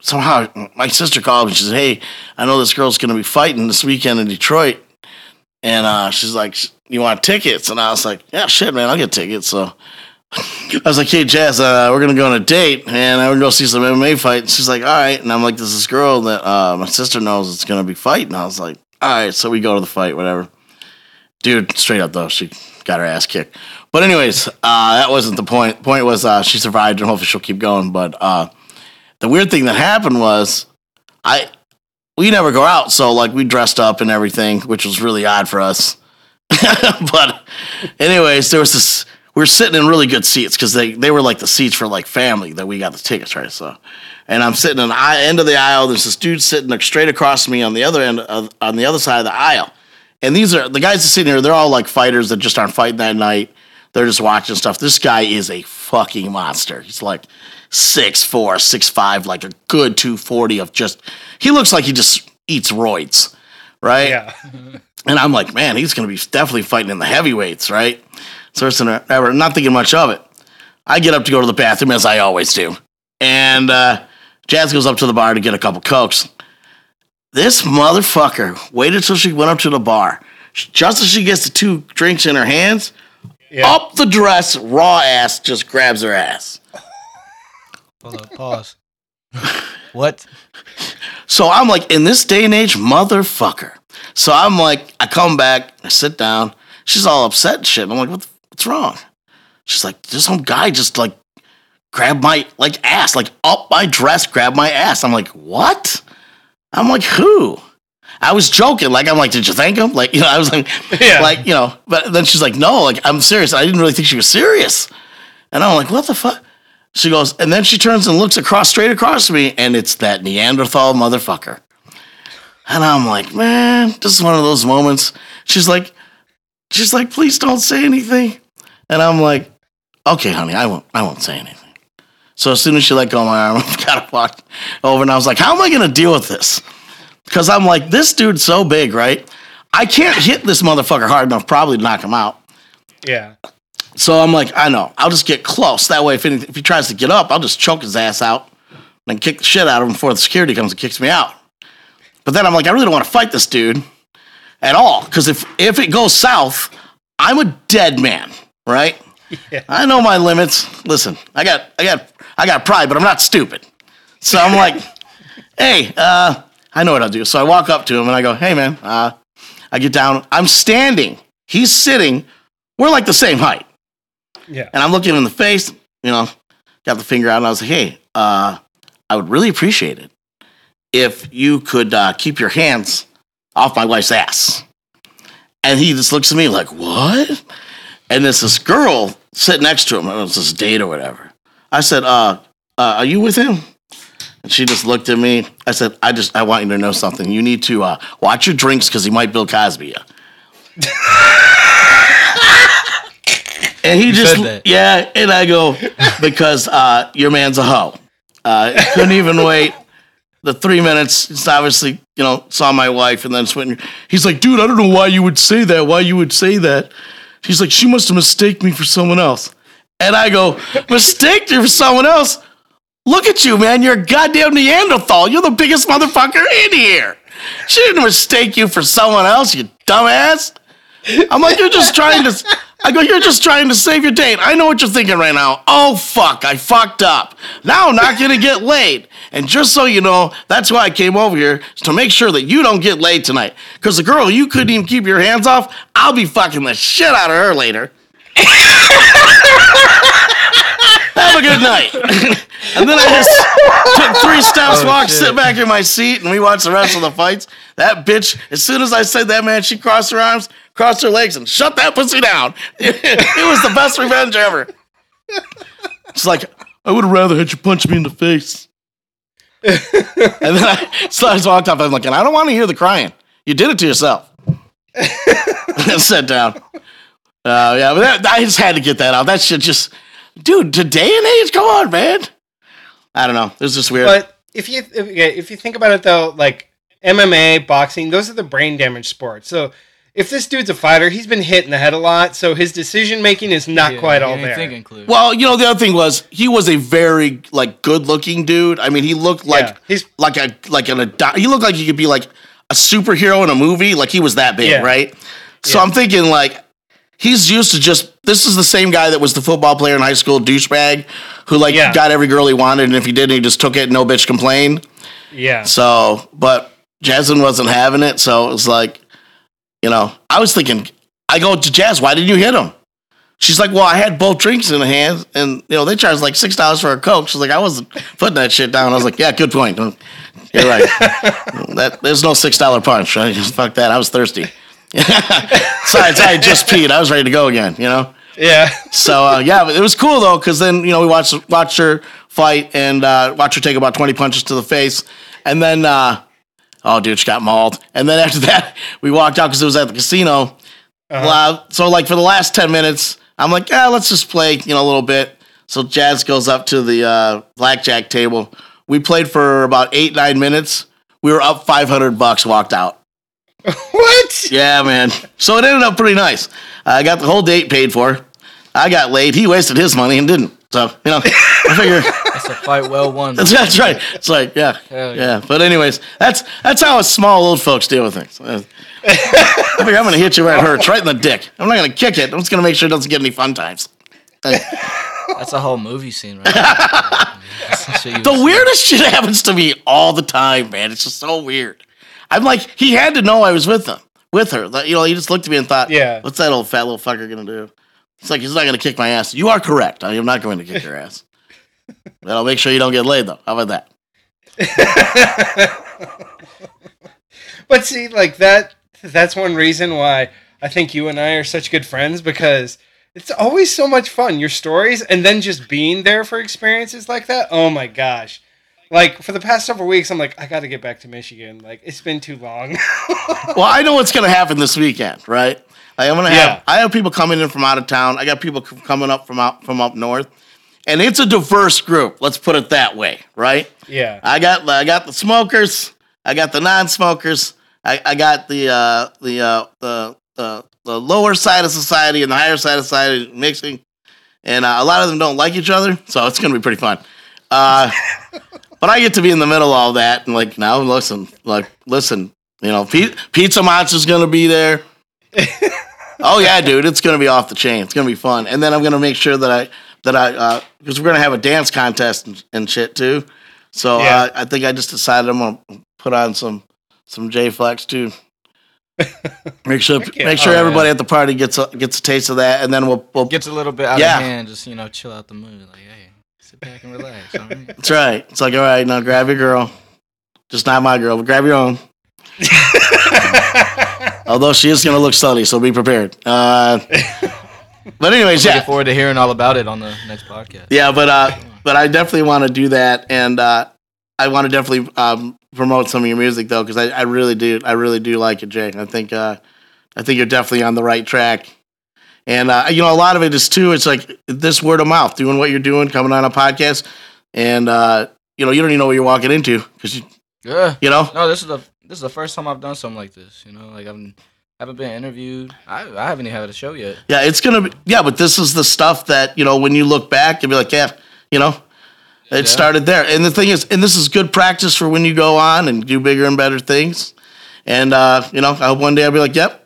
somehow my sister called and she said, "Hey, I know this girl's going to be fighting this weekend in Detroit." And she's like, "You want tickets?" And I was like, "Yeah, shit, man, I'll get tickets." So I was like, "Hey, Jazz, we're going to go on a date, and I'm going to go see some MMA fight." And she's like, "All right." And I'm like, "There's this girl that my sister knows is going to be fighting." I was like, "All right." So we go to the fight, whatever. Dude, straight up, though, she got her ass kicked. But anyways, that wasn't the point. The point was she survived, and hopefully she'll keep going. But the weird thing that happened was we never go out, so like we dressed up and everything, which was really odd for us. But anyways, there was this. We were sitting in really good seats because they were like the seats for like family that we got the tickets, right? So, and I'm sitting on the end of the aisle. There's this dude sitting straight across me on the other end, on the other side of the aisle. And these are the guys that sitting here. They're all like fighters that just aren't fighting that night. They're just watching stuff. This guy is a fucking monster. He's like 6'4", 6'5", like a good 240 of just. He looks like he just eats roids, right? Yeah. And I'm like, man, he's gonna be definitely fighting in the heavyweights, right? So I'm not thinking much of it. I get up to go to the bathroom as I always do, and Jazz goes up to the bar to get a couple cokes. This motherfucker waited till she went up to the bar. Just as she gets the two drinks in her hands, up the dress, raw ass, just grabs her ass. Hold up, pause. What? So I'm like, in this day and age, motherfucker. So I'm like, I come back, I sit down. She's all upset and shit. And I'm like, what's wrong? She's like, "This some guy just like grabbed my like ass, like up my dress, grabbed my ass." I'm like, "What?" I'm like, "Who?" I was joking. Like, I'm like, "Did you thank him?" Like, you know, I was like, yeah. Like, you know, but then she's like, "No, like, I'm serious." I didn't really think she was serious. And I'm like, "What the fuck?" She goes, and then she turns and looks straight across at me, and it's that Neanderthal motherfucker. And I'm like, man, this is one of those moments. She's like, "Please don't say anything." And I'm like, "Okay, honey, I won't say anything." So as soon as she let go of my arm, I've got to walk over, and I was like, how am I going to deal with this? Because I'm like, this dude's so big, right? I can't hit this motherfucker hard enough, probably to knock him out. Yeah. So I'm like, I know. I'll just get close. That way, if he tries to get up, I'll just choke his ass out and kick the shit out of him before the security comes and kicks me out. But then I'm like, I really don't want to fight this dude at all. Because if it goes south, I'm a dead man, right? Yeah. I know my limits. Listen, I got pride, but I'm not stupid. So I'm like, "Hey, I know what I'll do." So I walk up to him and I go, "Hey, man." I get down. I'm standing. He's sitting. We're like the same height. Yeah. And I'm looking in the face. You know, got the finger out, and I was like, "Hey, I would really appreciate it if you could keep your hands off my wife's ass." And he just looks at me like, "What?" And there's this girl sitting next to him. It was this date or whatever. I said, "Are you with him?" And she just looked at me. I said, I want you to know something. You need to watch your drinks because he might Bill Cosby you." And he just, yeah. And I go, "Because your man's a hoe." Couldn't even wait the 3 minutes. It's obviously, you know, saw my wife and then just went. He's like, "Dude, I don't know why you would say that. Why you would say that?" She's like, "She must have mistaken me for someone else." And I go, "Mistaken you for someone else? Look at you, man. You're a goddamn Neanderthal. You're the biggest motherfucker in here. She didn't mistake you for someone else, you dumbass." I'm like, "You're just trying to save your date. I know what you're thinking right now. Oh, fuck, I fucked up. Now I'm not going to get laid. And just so you know, that's why I came over here, to make sure that you don't get laid tonight. Because the girl you couldn't even keep your hands off, I'll be fucking the shit out of her later. Have a good night." And then I just took 3 steps, walked, sit back in my seat, and we watched the rest of the fights. That bitch, as soon as I said that, man, she crossed her arms, crossed her legs, and shut that pussy down. It was the best revenge ever. She's like, "I would have rather had you punch me in the face." And then I just walked off. I'm like, "And I don't want to hear the crying. You did it to yourself." And sat down. Yeah, but I just had to get that out. That shit just... Dude, today and age, come on, man. I don't know. This is weird. But if you think about it, though, like MMA, boxing, those are the brain damage sports. So if this dude's a fighter, he's been hit in the head a lot, so his decision making is not quite all there. Well, you know, the other thing was he was a very like good looking dude. I mean, he looked like he's he looked like he could be like a superhero in a movie. Like he was that big, right? So I'm thinking like he's used to just this is the same guy that was the football player in high school douchebag who like got every girl he wanted, and if he didn't, he just took it. No bitch complained. Yeah. So, but Jasmine wasn't having it, so it was like, you know, I was thinking, I go to Jazz, why didn't you hit him? She's like, well, I had both drinks in the hands, and, you know, they charged like $6 for a Coke. She's like, I wasn't putting that shit down. I was like, yeah, good point. You're right. That, there's no $6 punch. Right? Fuck that. I was thirsty. I just peed. I was ready to go again, you know? Yeah. So, yeah, but it was cool, though, because then, you know, we watched her fight and watched her take about 20 punches to the face. And then... oh, dude, she got mauled. And then after that, we walked out because it was at the casino. So, like, for the last 10 minutes, I'm like, yeah, let's just play, you know, a little bit. So Jazz goes up to the blackjack table. We played for about 8-9 minutes. We were up $500, walked out. What? Yeah, man. So it ended up pretty nice. I got the whole date paid for. I got laid. He wasted his money and didn't. So, you know, I figure that's a fight well won. That's right. It's like, yeah. But anyways, that's how us small old folks deal with things. I figure I'm gonna hit you where it hurts, right in the dick. I'm not gonna kick it. I'm just gonna make sure it doesn't get any fun times. That's a whole movie scene, right? The weirdest shit happens to me all the time, man. It's just so weird. I'm like, he had to know I was with her. You know, he just looked at me and thought, yeah, what's that old fat little fucker gonna do? It's like, he's not going to kick my ass. You are correct. I am not going to kick your ass. But I'll make sure you don't get laid, though. How about that? But see, like, that's one reason why I think you and I are such good friends, because it's always so much fun, your stories, and then just being there for experiences like that. Oh, my gosh. Like, for the past several weeks, I'm like, I got to get back to Michigan. Like, it's been too long. Well, I know what's going to happen this weekend, right? Like, I'm gonna have I have people coming in from out of town. I got people coming up from up north, and it's a diverse group. Let's put it that way, right? Yeah. I got the smokers. I got the non-smokers. I got the lower side of society and the higher side of society mixing, and a lot of them don't like each other. So it's gonna be pretty fun. But I get to be in the middle of all that, and like now, listen, you know, Pizza Monster's gonna be there. Oh yeah, dude, it's gonna be off the chain. It's gonna be fun, and then I'm gonna make sure that I because we're gonna have a dance contest and shit too. So I think I just decided I'm gonna put on some J Flex too. Make sure everybody at the party gets a taste of that, and then we'll gets a little bit out of hand. Just, you know, chill out the mood. Like, hey, sit back and relax. All right? That's right. It's like, all right, now grab your girl, just not my girl, but grab your own. Although she is going to look sunny, so be prepared. But anyways, I'm looking forward to hearing all about it on the next podcast. Yeah, but I definitely want to do that, and I want to definitely promote some of your music though, because I really do like it, Jay. I think you're definitely on the right track, and you know, a lot of it is too. It's like this word of mouth, doing what you're doing, coming on a podcast, and you know, you don't even know what you're walking into because you know. No, this is the first time I've done something like this, you know. Like I haven't been interviewed. I haven't even had a show yet. Yeah, it's gonna be. Yeah, but this is the stuff that, you know, when you look back, you'll be like, yeah, you know, it started there. And the thing is, and this is good practice for when you go on and do bigger and better things. And you know, I hope one day I'll be like, yeah,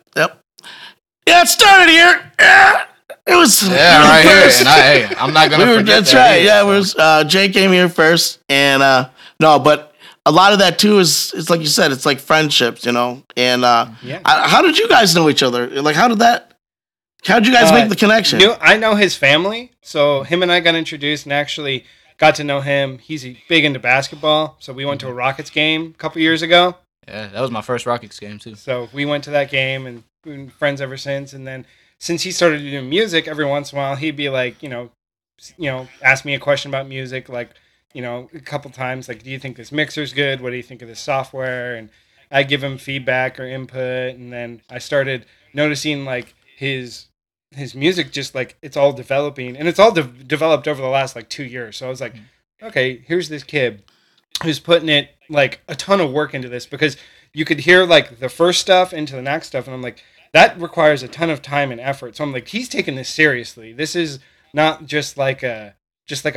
it started here. Yeah, it was right first. Here. And I'm not gonna. That's that right. Either, yeah, so. It was Jay came here first, and no, but. A lot of that too is like you said, it's like friendships, you know. And how did you guys know each other? Like, how'd you guys make the connection? I know his family, so him and I got introduced and actually got to know him. He's big into basketball, so we went to a Rockets game a couple years ago. Yeah, that was my first Rockets game too. So we went to that game, and we've been friends ever since. And then since he started doing music, every once in a while he'd be like, you know, ask me a question about music, like. You know, a couple times, like, do you think this mixer's good? What do you think of this software? And I give him feedback or input, and then I started noticing, like, his music just, like, it's all developing. And it's all developed over the last, like, 2 years. So I was like, okay, here's this kid who's putting it, like, a ton of work into this. Because you could hear, like, the first stuff into the next stuff, and I'm like, that requires a ton of time and effort. So I'm like, he's taking this seriously. This is not just like a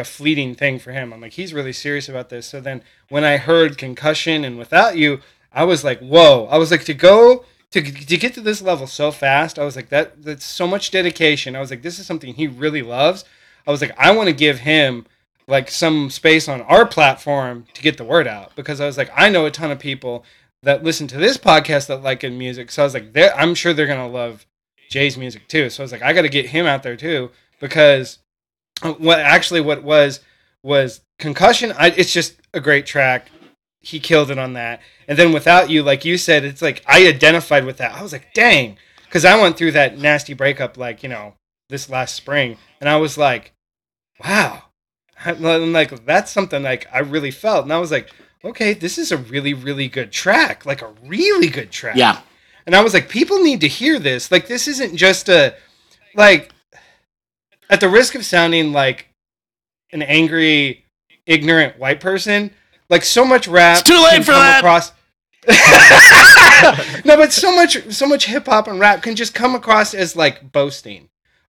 fleeting thing for him. I'm like, he's really serious about this. So then when I heard Concussion and Without You, I was like, whoa. I was like, to get to this level so fast, I was like, that's so much dedication. I was like, this is something he really loves. I was like, I want to give him like some space on our platform to get the word out, because I was like, I know a ton of people that listen to this podcast that like good music. So I was like, I'm sure they're going to love Jay's music too. So I was like, I got to get him out there too, because what was Concussion. It's just a great track. He killed it on that. And then Without You, like you said, it's like I identified with that. I was like, dang, because I went through that nasty breakup, like, you know, this last spring. And I was like, wow. I'm like, that's something like I really felt. And I was like, okay, this is a really, really good track, like a really good track. Yeah. And I was like, people need to hear this. Like, this isn't just a, like, at the risk of sounding like an angry, ignorant white person, like so much rap. It's too late for that. No, but so much hip hop and rap can just come across as like boasting,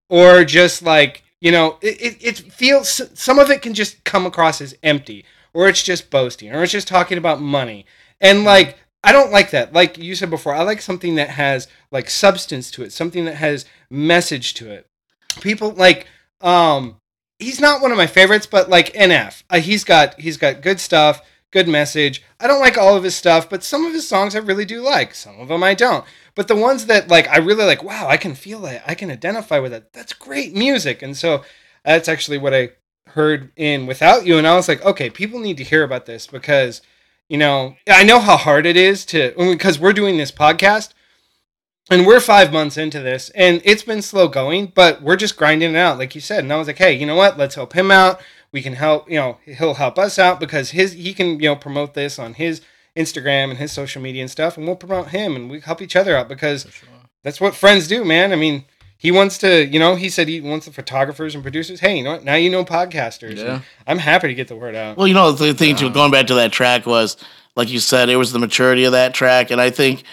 or just like, you know, it feels, some of it can just come across as empty, or it's just boasting, or it's just talking about money. And like, I don't like that. Like you said before, I like something that has like substance to it, something that has message to it. People like, he's not one of my favorites, but like NF, he's got good stuff, good message. I don't like all of his stuff, but some of his songs I really do like. Some of them I don't. But the ones that like I really like, wow, I can feel that, I can identify with it. That's great music. And so that's actually what I heard in Without You, and I was like, okay, people need to hear about this, because, you know, I know how hard it is to, because we're doing this podcast. And we're 5 months into this, and it's been slow going, but we're just grinding it out, like you said. And I was like, hey, you know what? Let's help him out. We can help, you know, he'll help us out, because he can, you know, promote this on his Instagram and his social media and stuff, and we'll promote him, and we help each other out, because that's what friends do, man. I mean, he wants to, you know, he said he wants the photographers and producers. Hey, you know what? Now you know podcasters. Yeah. I'm happy to get the word out. Well, you know, the thing too, going back to that track was, like you said, it was the maturity of that track, and I think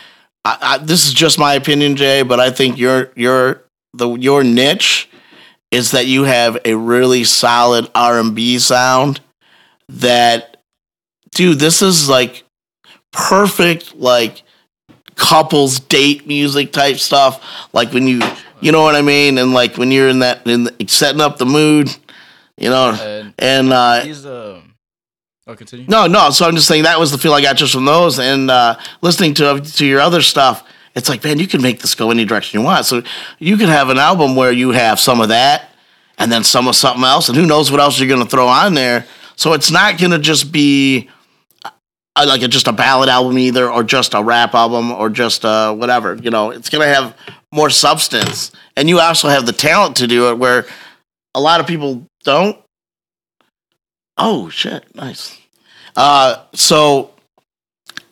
this is just my opinion, Jay, but I think your niche is that you have a really solid R&B sound that, dude, this is like perfect, like couples date music type stuff. Like when you know what I mean? And like when you're setting up the mood, you know, and he's I'll continue. No. So I'm just saying that was the feel I got just from those, and listening to your other stuff, it's like, man, you can make this go any direction you want. So you can have an album where you have some of that, and then some of something else, and who knows what else you're going to throw on there. So it's not going to just be like just a ballad album either, or just a rap album, or just whatever. You know, it's going to have more substance, and you also have the talent to do it, where a lot of people don't. Oh, shit. Nice. So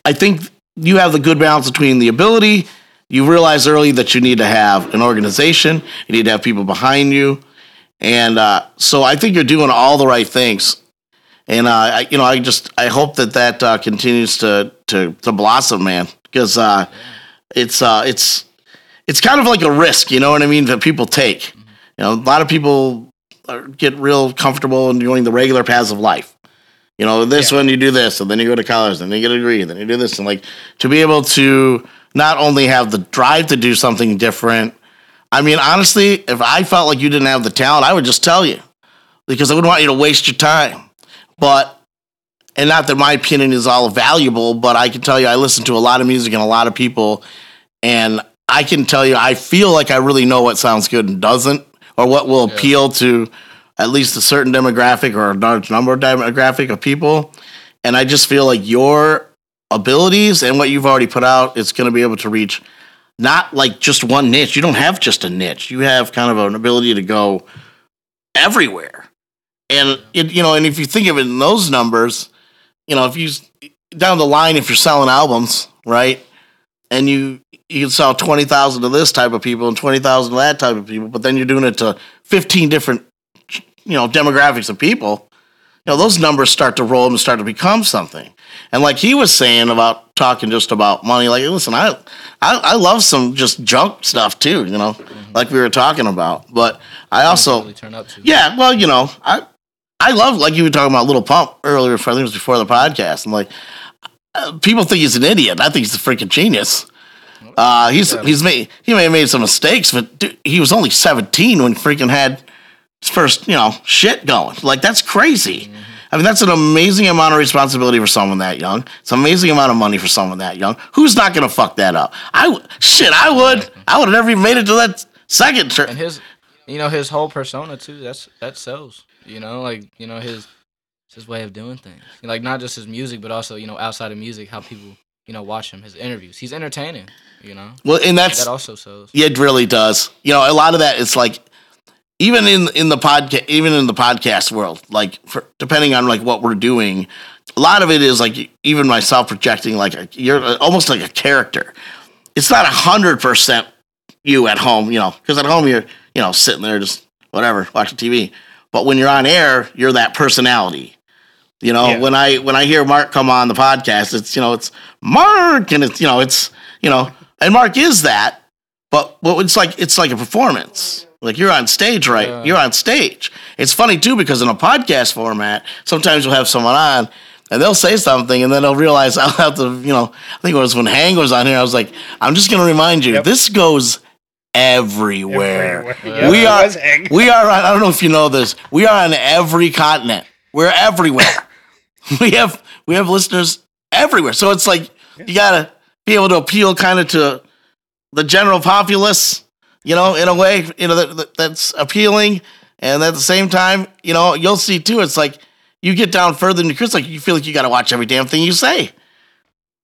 I think you have the good balance between the ability. You realize early that you need to have an organization. You need to have people behind you. And so I think you're doing all the right things. And, I hope that continues to blossom, man, because it's kind of like a risk, you know what I mean, that people take. You know, a lot of people get real comfortable in doing the regular paths of life. You know, one, you do this, and then you go to college, then you get a degree, and then you do this. And like, to be able to not only have the drive to do something different. I mean, honestly, if I felt like you didn't have the talent, I would just tell you, because I wouldn't want you to waste your time. But, and not that my opinion is all valuable, but I can tell you, I listen to a lot of music and a lot of people, and I can tell you, I feel like I really know what sounds good and doesn't, or what will appeal to at least a certain demographic or a large number of demographic of people. And I just feel like your abilities and what you've already put out, it's going to be able to reach not like just one niche. You don't have just a niche. You have kind of an ability to go everywhere. And, and if you think of it in those numbers, you know, if you down the line, if you're selling albums, right, and you can sell 20,000 to this type of people and 20,000 to that type of people, but then you're doing it to 15 different, you know, demographics of people. You know, those numbers start to roll and start to become something. And like he was saying about talking just about money. Like, listen, I love some just junk stuff too, you know, mm-hmm. like we were talking about. But I also really turn up to. Yeah, well, you know, I love, like you were talking about Lil Pump earlier, I think it was before the podcast. I'm like, people think he's an idiot. I think he's a freaking genius. He may have made some mistakes, but dude, he was only 17 when freaking had his first, you know, shit going. Like, that's crazy. Mm-hmm. I mean, that's an amazing amount of responsibility for someone that young. It's an amazing amount of money for someone that young. Who's not going to fuck that up? I would have never even made it to that second trip. And his, you know, his whole persona too, that sells, you know, like, you know, his way of doing things. Like, not just his music, but also, you know, outside of music, how people, you know, watch him, his interviews. He's entertaining, you know. Well, and that also sells. Yeah, it really does. You know, a lot of that, it's like, even in the podcast world, like, depending on like what we're doing, a lot of it is like even myself projecting, like you're almost like a character. It's not 100% you at home, you know, because at home you're, you know, sitting there just whatever watching TV. But when you're on air, you're that personality. You know, yeah. when I hear Mark come on the podcast, it's, you know, it's Mark, and it's, you know, and Mark is that, but it's like a performance. Like, you're on stage, right? Yeah. You're on stage. It's funny too, because in a podcast format, sometimes you'll have someone on and they'll say something, and then they'll realize I'll have to, you know, I think it was when Hang was on here, I was like, I'm just gonna remind you, This goes everywhere. Yeah. We are on, I don't know if you know this, we are on every continent. We're everywhere. We have listeners everywhere. So it's like, you gotta be able to appeal kind of to the general populace, you know, in a way, you know, that's appealing. And at the same time, you know, you'll see too, it's like you get down further into Chris, like you feel like you gotta watch every damn thing you say,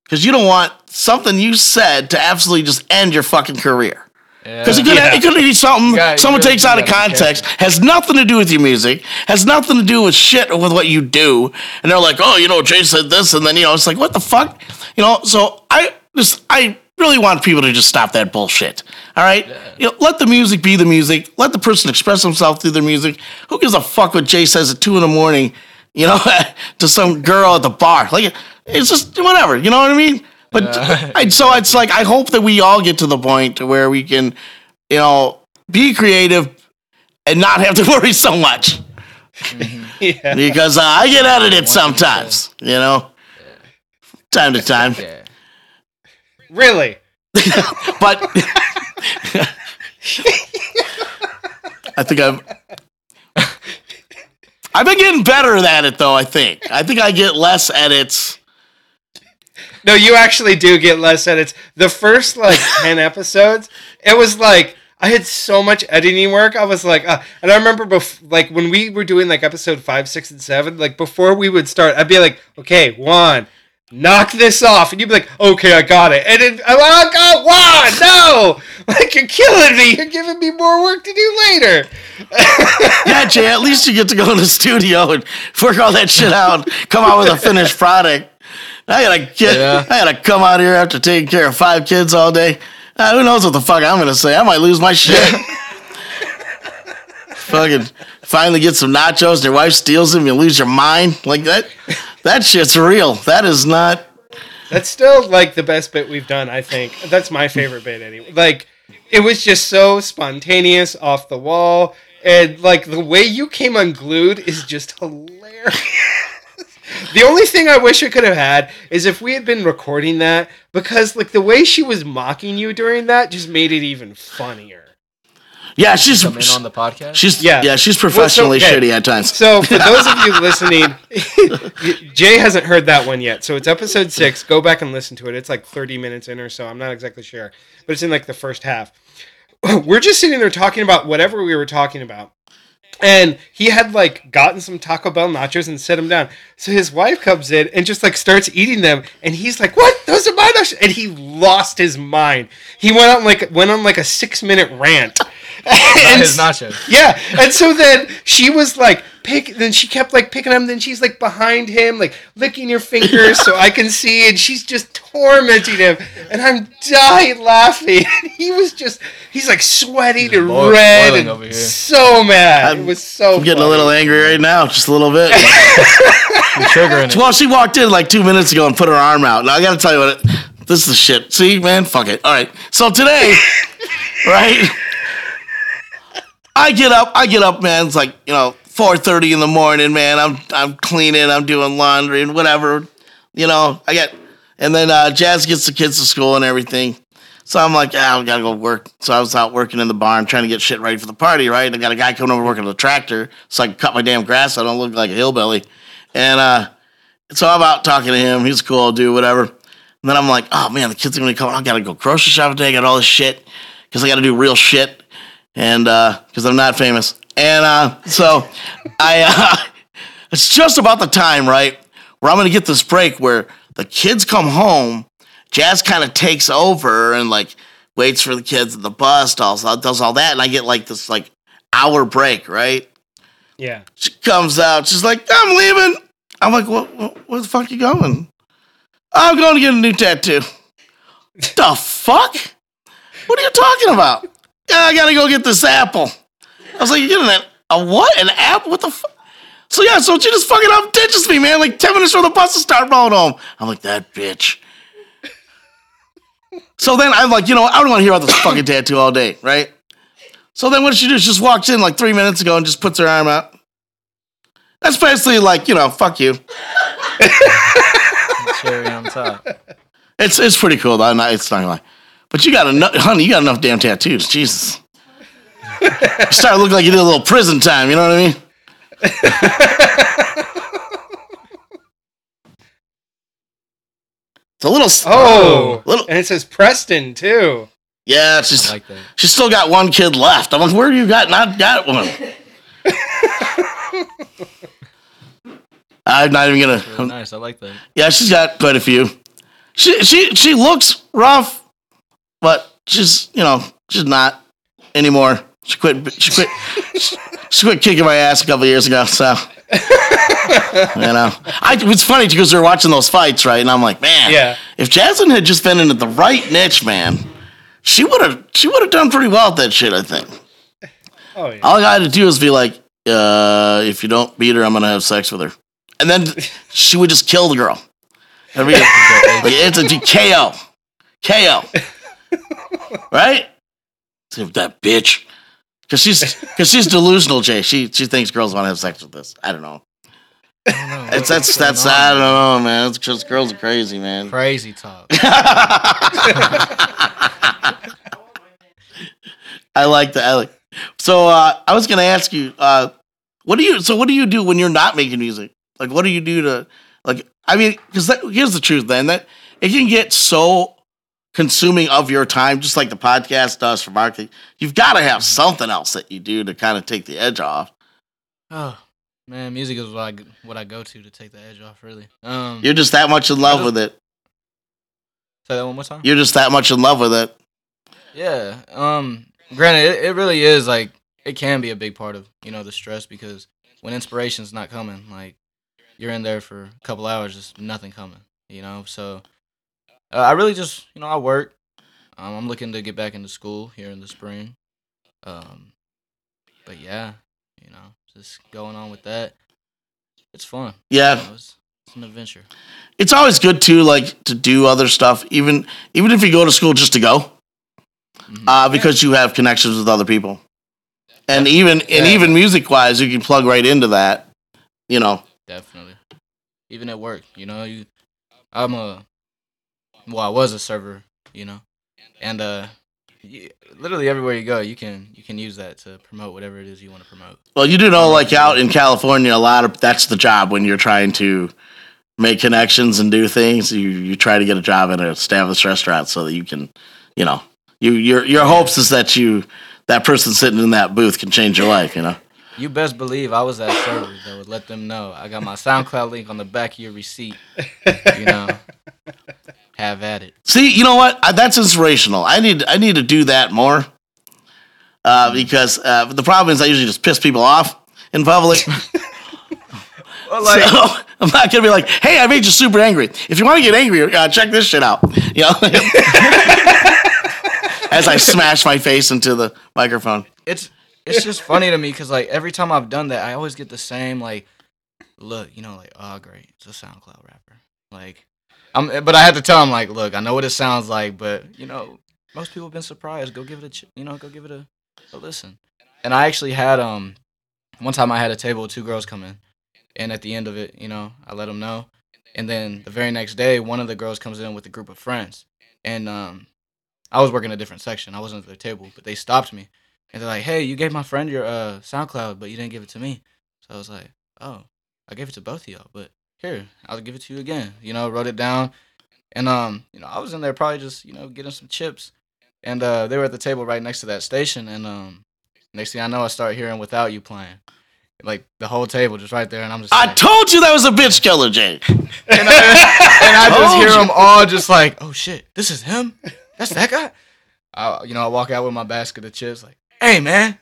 because you don't want something you said to absolutely just end your fucking career. Because it could be something someone takes out of context, has nothing to do with your music, has nothing to do with shit or with what you do, and they're like, oh, you know, Jay said this, and then, you know, it's like, what the fuck, you know? So I really want people to just stop that bullshit. All right, yeah. You know, let the music be the music. Let the person express themselves through their music. Who gives a fuck what Jay says at 2 a.m, you know, to some girl at the bar? Like, it's just whatever. You know what I mean? But so it's like, I hope that we all get to the point to where we can, you know, be creative and not have to worry so much. Mm-hmm. Yeah. Because I get edited sometimes, you know, time to time. Yeah. Really? But I think I've been getting better at it, though, I think. I think I get less edits. No, you actually do get less edits. The first, like, 10 episodes, it was like, I had so much editing work. I was like, and I remember, like, when we were doing, like, episode 5, 6, and 7, like, before we would start, I'd be like, okay, Juan, knock this off. And you'd be like, okay, I got it. And then, oh, God, Juan, no! Like, you're killing me. You're giving me more work to do later. Yeah, Jay, at least you get to go in the studio and work all that shit out and come out with a finished product. I gotta come out here after taking care of 5 kids all day. Who knows what the fuck I'm gonna say? I might lose my shit. Fucking finally get some nachos. And your wife steals them. You lose your mind. Like that. That shit's real. That is not. That's still like the best bit we've done. I think that's my favorite bit. Anyway, like, it was just so spontaneous, off the wall, and like the way you came unglued is just hilarious. The only thing I wish I could have had is if we had been recording that, because like the way she was mocking you during that just made it even funnier. Yeah, she's coming on the podcast. She's professionally shitty at times. So for those of you listening, Jay hasn't heard that one yet. So it's episode 6. Go back and listen to it. It's like 30 minutes in or so. I'm not exactly sure, but it's in like the first half. We're just sitting there talking about whatever we were talking about. And he had, like, gotten some Taco Bell nachos and set them down. So his wife comes in and just, like, starts eating them. And he's like, what? Those are my nachos. And he lost his mind. He went on, like, a 6-minute rant. His nachos. Yeah. And so then she was, like, Then she kept like picking him. Then she's like behind him, like licking your fingers so I can see. And she's just tormenting him. And I'm dying laughing. And he was just, he's like sweaty and red and so mad. It was so I'm getting funny. A little angry right now. Just a little bit. Triggering. Well, she walked in like 2 minutes ago and put her arm out. Now I got to tell you what, this is the shit. See, man, fuck it. All right. So today, right? I get up, man. It's like, 4:30 in the morning, man. I'm cleaning, I'm doing laundry and whatever. Jazz gets the kids to school and everything. So I'm like, I gotta go work. So I was out working in the barn trying to get shit ready for the party, right? And I got a guy coming over working on the tractor so I can cut my damn grass so I don't look like a hillbilly. And so I'm out talking to him. He's cool, I'll do whatever. And then I'm like, oh man, the kids are gonna come. I gotta go grocery shopping today. I got all this shit because I gotta do real shit. And, cause I'm not famous. And, so it's just about the time, right? Where I'm going to get this break where the kids come home. Jazz kind of takes over and like waits for the kids at the bus, does all that. And I get like this like hour break, right? Yeah. She comes out. She's like, I'm leaving. I'm like, what, where the fuck you going? I'm going to get a new tattoo. The fuck? What are you talking about? I gotta go get this apple. I was like, you're getting a what? An apple? What the fuck? So yeah, so she just fucking up ditches me, man. Like 10 minutes from the bus to start rolling home. I'm like, that bitch. So then I'm like, I don't want to hear about this fucking tattoo all day, right? So then what did she do? She just walks in like 3 minutes ago and just puts her arm out. That's basically like, fuck you. Cherry on top. It's pretty cool though. It's not gonna lie. But you got enough, honey, you got enough damn tattoos. Jesus. You start looking like you did a little prison time. You know what I mean? It's a little. And it says Preston, too. Yeah, it's just, I like that. She's still got one kid left. I'm like, where you got not got one? I'm not even going to. Really nice. I like that. Yeah, she's got quite a few. She looks rough. But she's, she's not anymore. She quit. She quit kicking my ass a couple years ago. So, it's funny because we're watching those fights, right? And I'm like, man, yeah. If Jasmine had just been into the right niche, man, she would have done pretty well at that shit. I think. Oh yeah. All I had to do is be like, if you don't beat her, I'm gonna have sex with her, and then she would just kill the girl. It's a KO. KO. Right? That bitch. Cause she's delusional, Jay. She thinks girls want to have sex with this. I don't know. I don't know, man. It's just girls are crazy, man. Crazy talk. I like that. So I was gonna ask you, what do you do when you're not making music? Like what do you do to here's the truth then, that it can get so consuming of your time, just like the podcast does for marketing. You've got to have something else that you do to kind of take the edge off. Oh man, music is what I go to take the edge off. Really, you're just that much in love with it. Say that one more time. You're just that much in love with it. Yeah. Granted, it really is like it can be a big part of the stress because when inspiration's not coming, like you're in there for a couple hours, just nothing coming. So. I really just, I work. I'm looking to get back into school here in the spring. But yeah, just going on with that. It's fun. Yeah. It's an adventure. It's always good too, like to do other stuff, even if you go to school just to go, because you have connections with other people, and even music wise, you can plug right into that. Definitely. Even at work, I was a server, and literally everywhere you go, you can use that to promote whatever it is you want to promote. Well, you do know, like out in California, that's the job when you're trying to make connections and do things. You try to get a job at an established restaurant so that you can, your hopes is that that person sitting in that booth can change your life. You best believe I was that server that would let them know I got my SoundCloud link on the back of your receipt. Have at it. See, you know what? That's inspirational. I need to do that more because the problem is I usually just piss people off in public. Well, like, so I'm not gonna be like, hey, I made you super angry. If you want to get angrier, check this shit out. You know? As I smash my face into the microphone. It's just funny to me because like every time I've done that, I always get the same like look. You know, like, oh great, it's a SoundCloud rapper. Like, but I have to tell him like, look, I know what it sounds like, but you know, most people have been surprised. Go give it a go give it a listen. And I actually had one time I had a table with two girls come in, and at the end of it, you know, I let them know, and then the very next day, one of the girls comes in with a group of friends, and I was working a different section, I wasn't at their table, but they stopped me, and they're like, hey, you gave my friend your SoundCloud, but you didn't give it to me. So I was like, oh, I gave it to both of y'all, but here, I'll give it to you again, you know, wrote it down, and you know, I was in there probably just, you know, getting some chips, and they were at the table right next to that station, and next thing I know, I start hearing Without You playing. Like, the whole table just right there, and I'm just like, I told you that was a bitch killer, Jay. And I just hear them all just like, oh, shit, this is him? That's that guy? You know, I walk out with my basket of chips like, hey, man,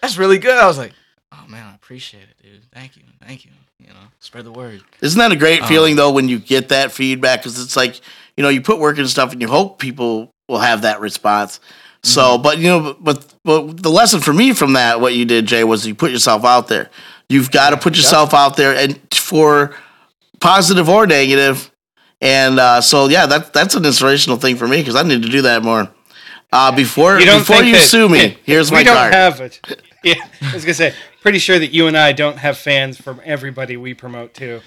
that's really good. I was like, oh, man, I appreciate it, dude. Thank you. Thank you. You know, spread the word. Isn't that a great feeling, though, when you get that feedback? Because it's like, you know, you put work into stuff, and you hope people will have that response. So, but, you know, but the lesson for me from that, what you did, Jay, was you put yourself out there. You've got to put yourself out there, and for positive or negative. And so, yeah, that's an inspirational thing for me because I need to do that more. Before you sue me, here's my card. We don't have it. Yeah, I was going to say, pretty sure that you and I don't have fans from everybody we promote to.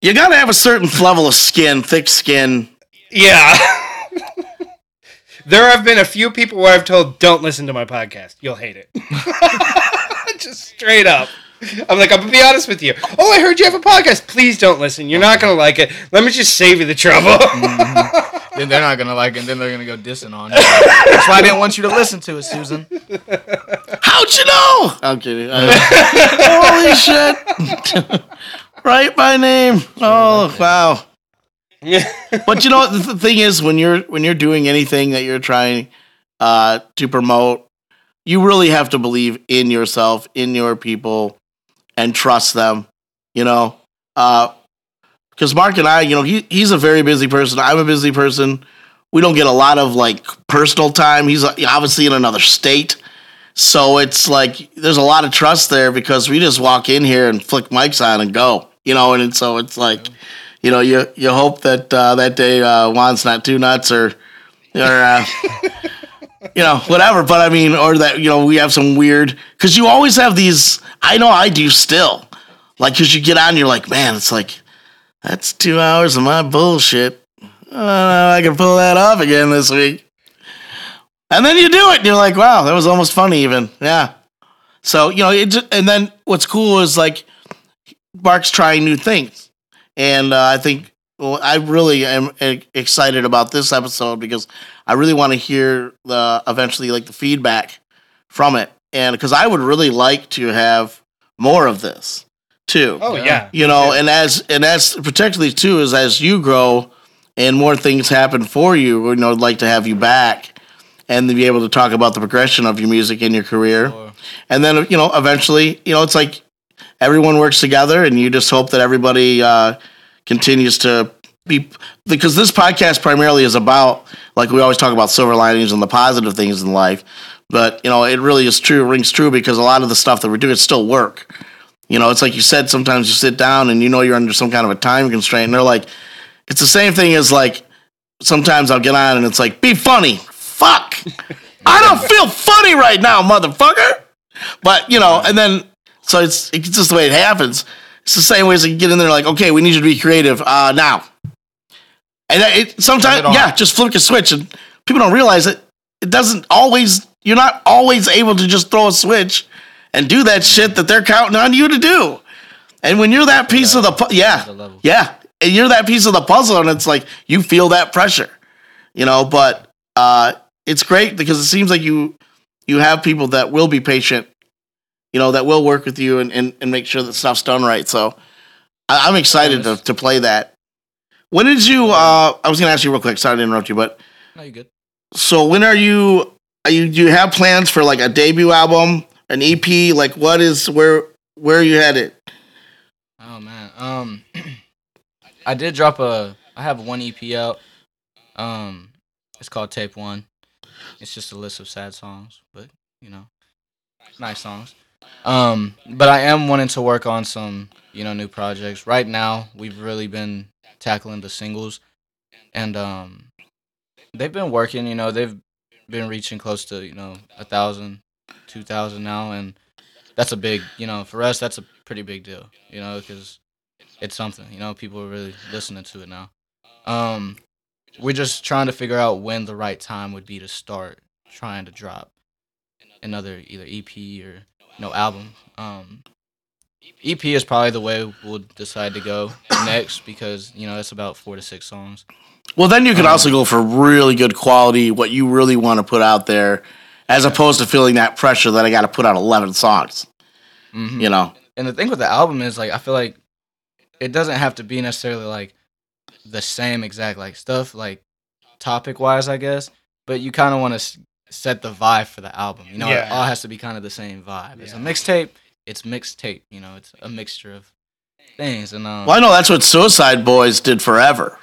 You got to have a certain level of skin, thick skin. Yeah. There have been a few people where I've told, don't listen to my podcast. You'll hate it. Just straight up. I'm like, I'm going to be honest with you. Oh, I heard you have a podcast. Please don't listen. You're not going to like it. Let me just save you the trouble. Mm-hmm. Then they're not going to like it. Then they're going to go dissing on it. That's why I didn't want you to listen to it, Susan. How'd you know? I'm kidding. Holy shit. Write my name. Oh, wow. Yeah. But you know what the thing is, when you're doing anything that you're trying to promote, you really have to believe in yourself, in your people, and trust them, you know, because Mark and I, you know, he's a very busy person. I'm a busy person. We don't get a lot of like personal time. He's obviously in another state. So it's like there's a lot of trust there because we just walk in here and flick mics on and go, you know, and so it's like, you know, you hope that that day Juan's not too nuts or you know, whatever. But I mean, or that, you know, we have some weird, because you always have these, I know I do still, like, because you get on and you're like, man, it's like, that's 2 hours of my bullshit. I don't know if I can pull that off again this week. And then you do it and you're like, wow, that was almost funny even. Yeah. So, you know, and then what's cool is like Mark's trying new things. And I think I really am excited about this episode because I really want to hear eventually like the feedback from it, and because I would really like to have more of this too. Oh yeah, you know, yeah. and as particularly too is as you grow and more things happen for you, you know, I'd like to have you back and be able to talk about the progression of your music and your career, sure. And then you know eventually, you know, it's like. Everyone works together, and you just hope that everybody continues to be, because this podcast primarily is about, like we always talk about silver linings and the positive things in life, but, you know, it really is true, it rings true, because a lot of the stuff that we're doing, it's still work. You know, it's like you said, sometimes you sit down and you know you're under some kind of a time constraint, and they're like, it's the same thing as, like, sometimes I'll get on and it's like, be funny. Fuck. I don't feel funny right now, motherfucker. But, you know, and then... So it's just the way it happens. It's the same way as you get in there like, okay, we need you to be creative now. And sometimes, yeah, just flick a switch. And people don't realize it. It doesn't always, you're not always able to just throw a switch and do that shit that they're counting on you to do. And when you're that piece of the, and you're that piece of the puzzle and it's like, you feel that pressure, you know, but it's great because it seems like you have people that will be patient, you know, that will work with you and make sure that stuff's done right. So I'm excited to play that. When did you, I was going to ask you real quick, sorry to interrupt you, but. No, you're good. So when do you have plans for like a debut album an EP? Like, what is where are you headed? Oh man, I did drop I have one EP out. It's called Tape One. It's just a list of sad songs, but you know, nice songs. But I am wanting to work on some, you know, new projects. Right now, we've really been tackling the singles, and they've been working. You know, they've been reaching close to, you know, 1,000, 2,000 now, and that's a big, you know, for us, that's a pretty big deal. You know, because it's something. You know, people are really listening to it now. We're just trying to figure out when the right time would be to start trying to drop another either EP or no album. EP is probably the way we'll decide to go next, because you know it's about 4 to 6 songs. Well, then you can also go for really good quality, what you really want to put out there, as opposed to feeling that pressure that I got to put out 11 songs. Mm-hmm. You know. And the thing with the album is, like, I feel like it doesn't have to be necessarily like the same exact like stuff, like topic wise, I guess. But you kind of want to set the vibe for the album. You know, It all has to be kind of the same vibe. Yeah. It's a mixtape. It's mixtape. You know, it's a mixture of things. And well, I know that's what Suicide Boys did forever.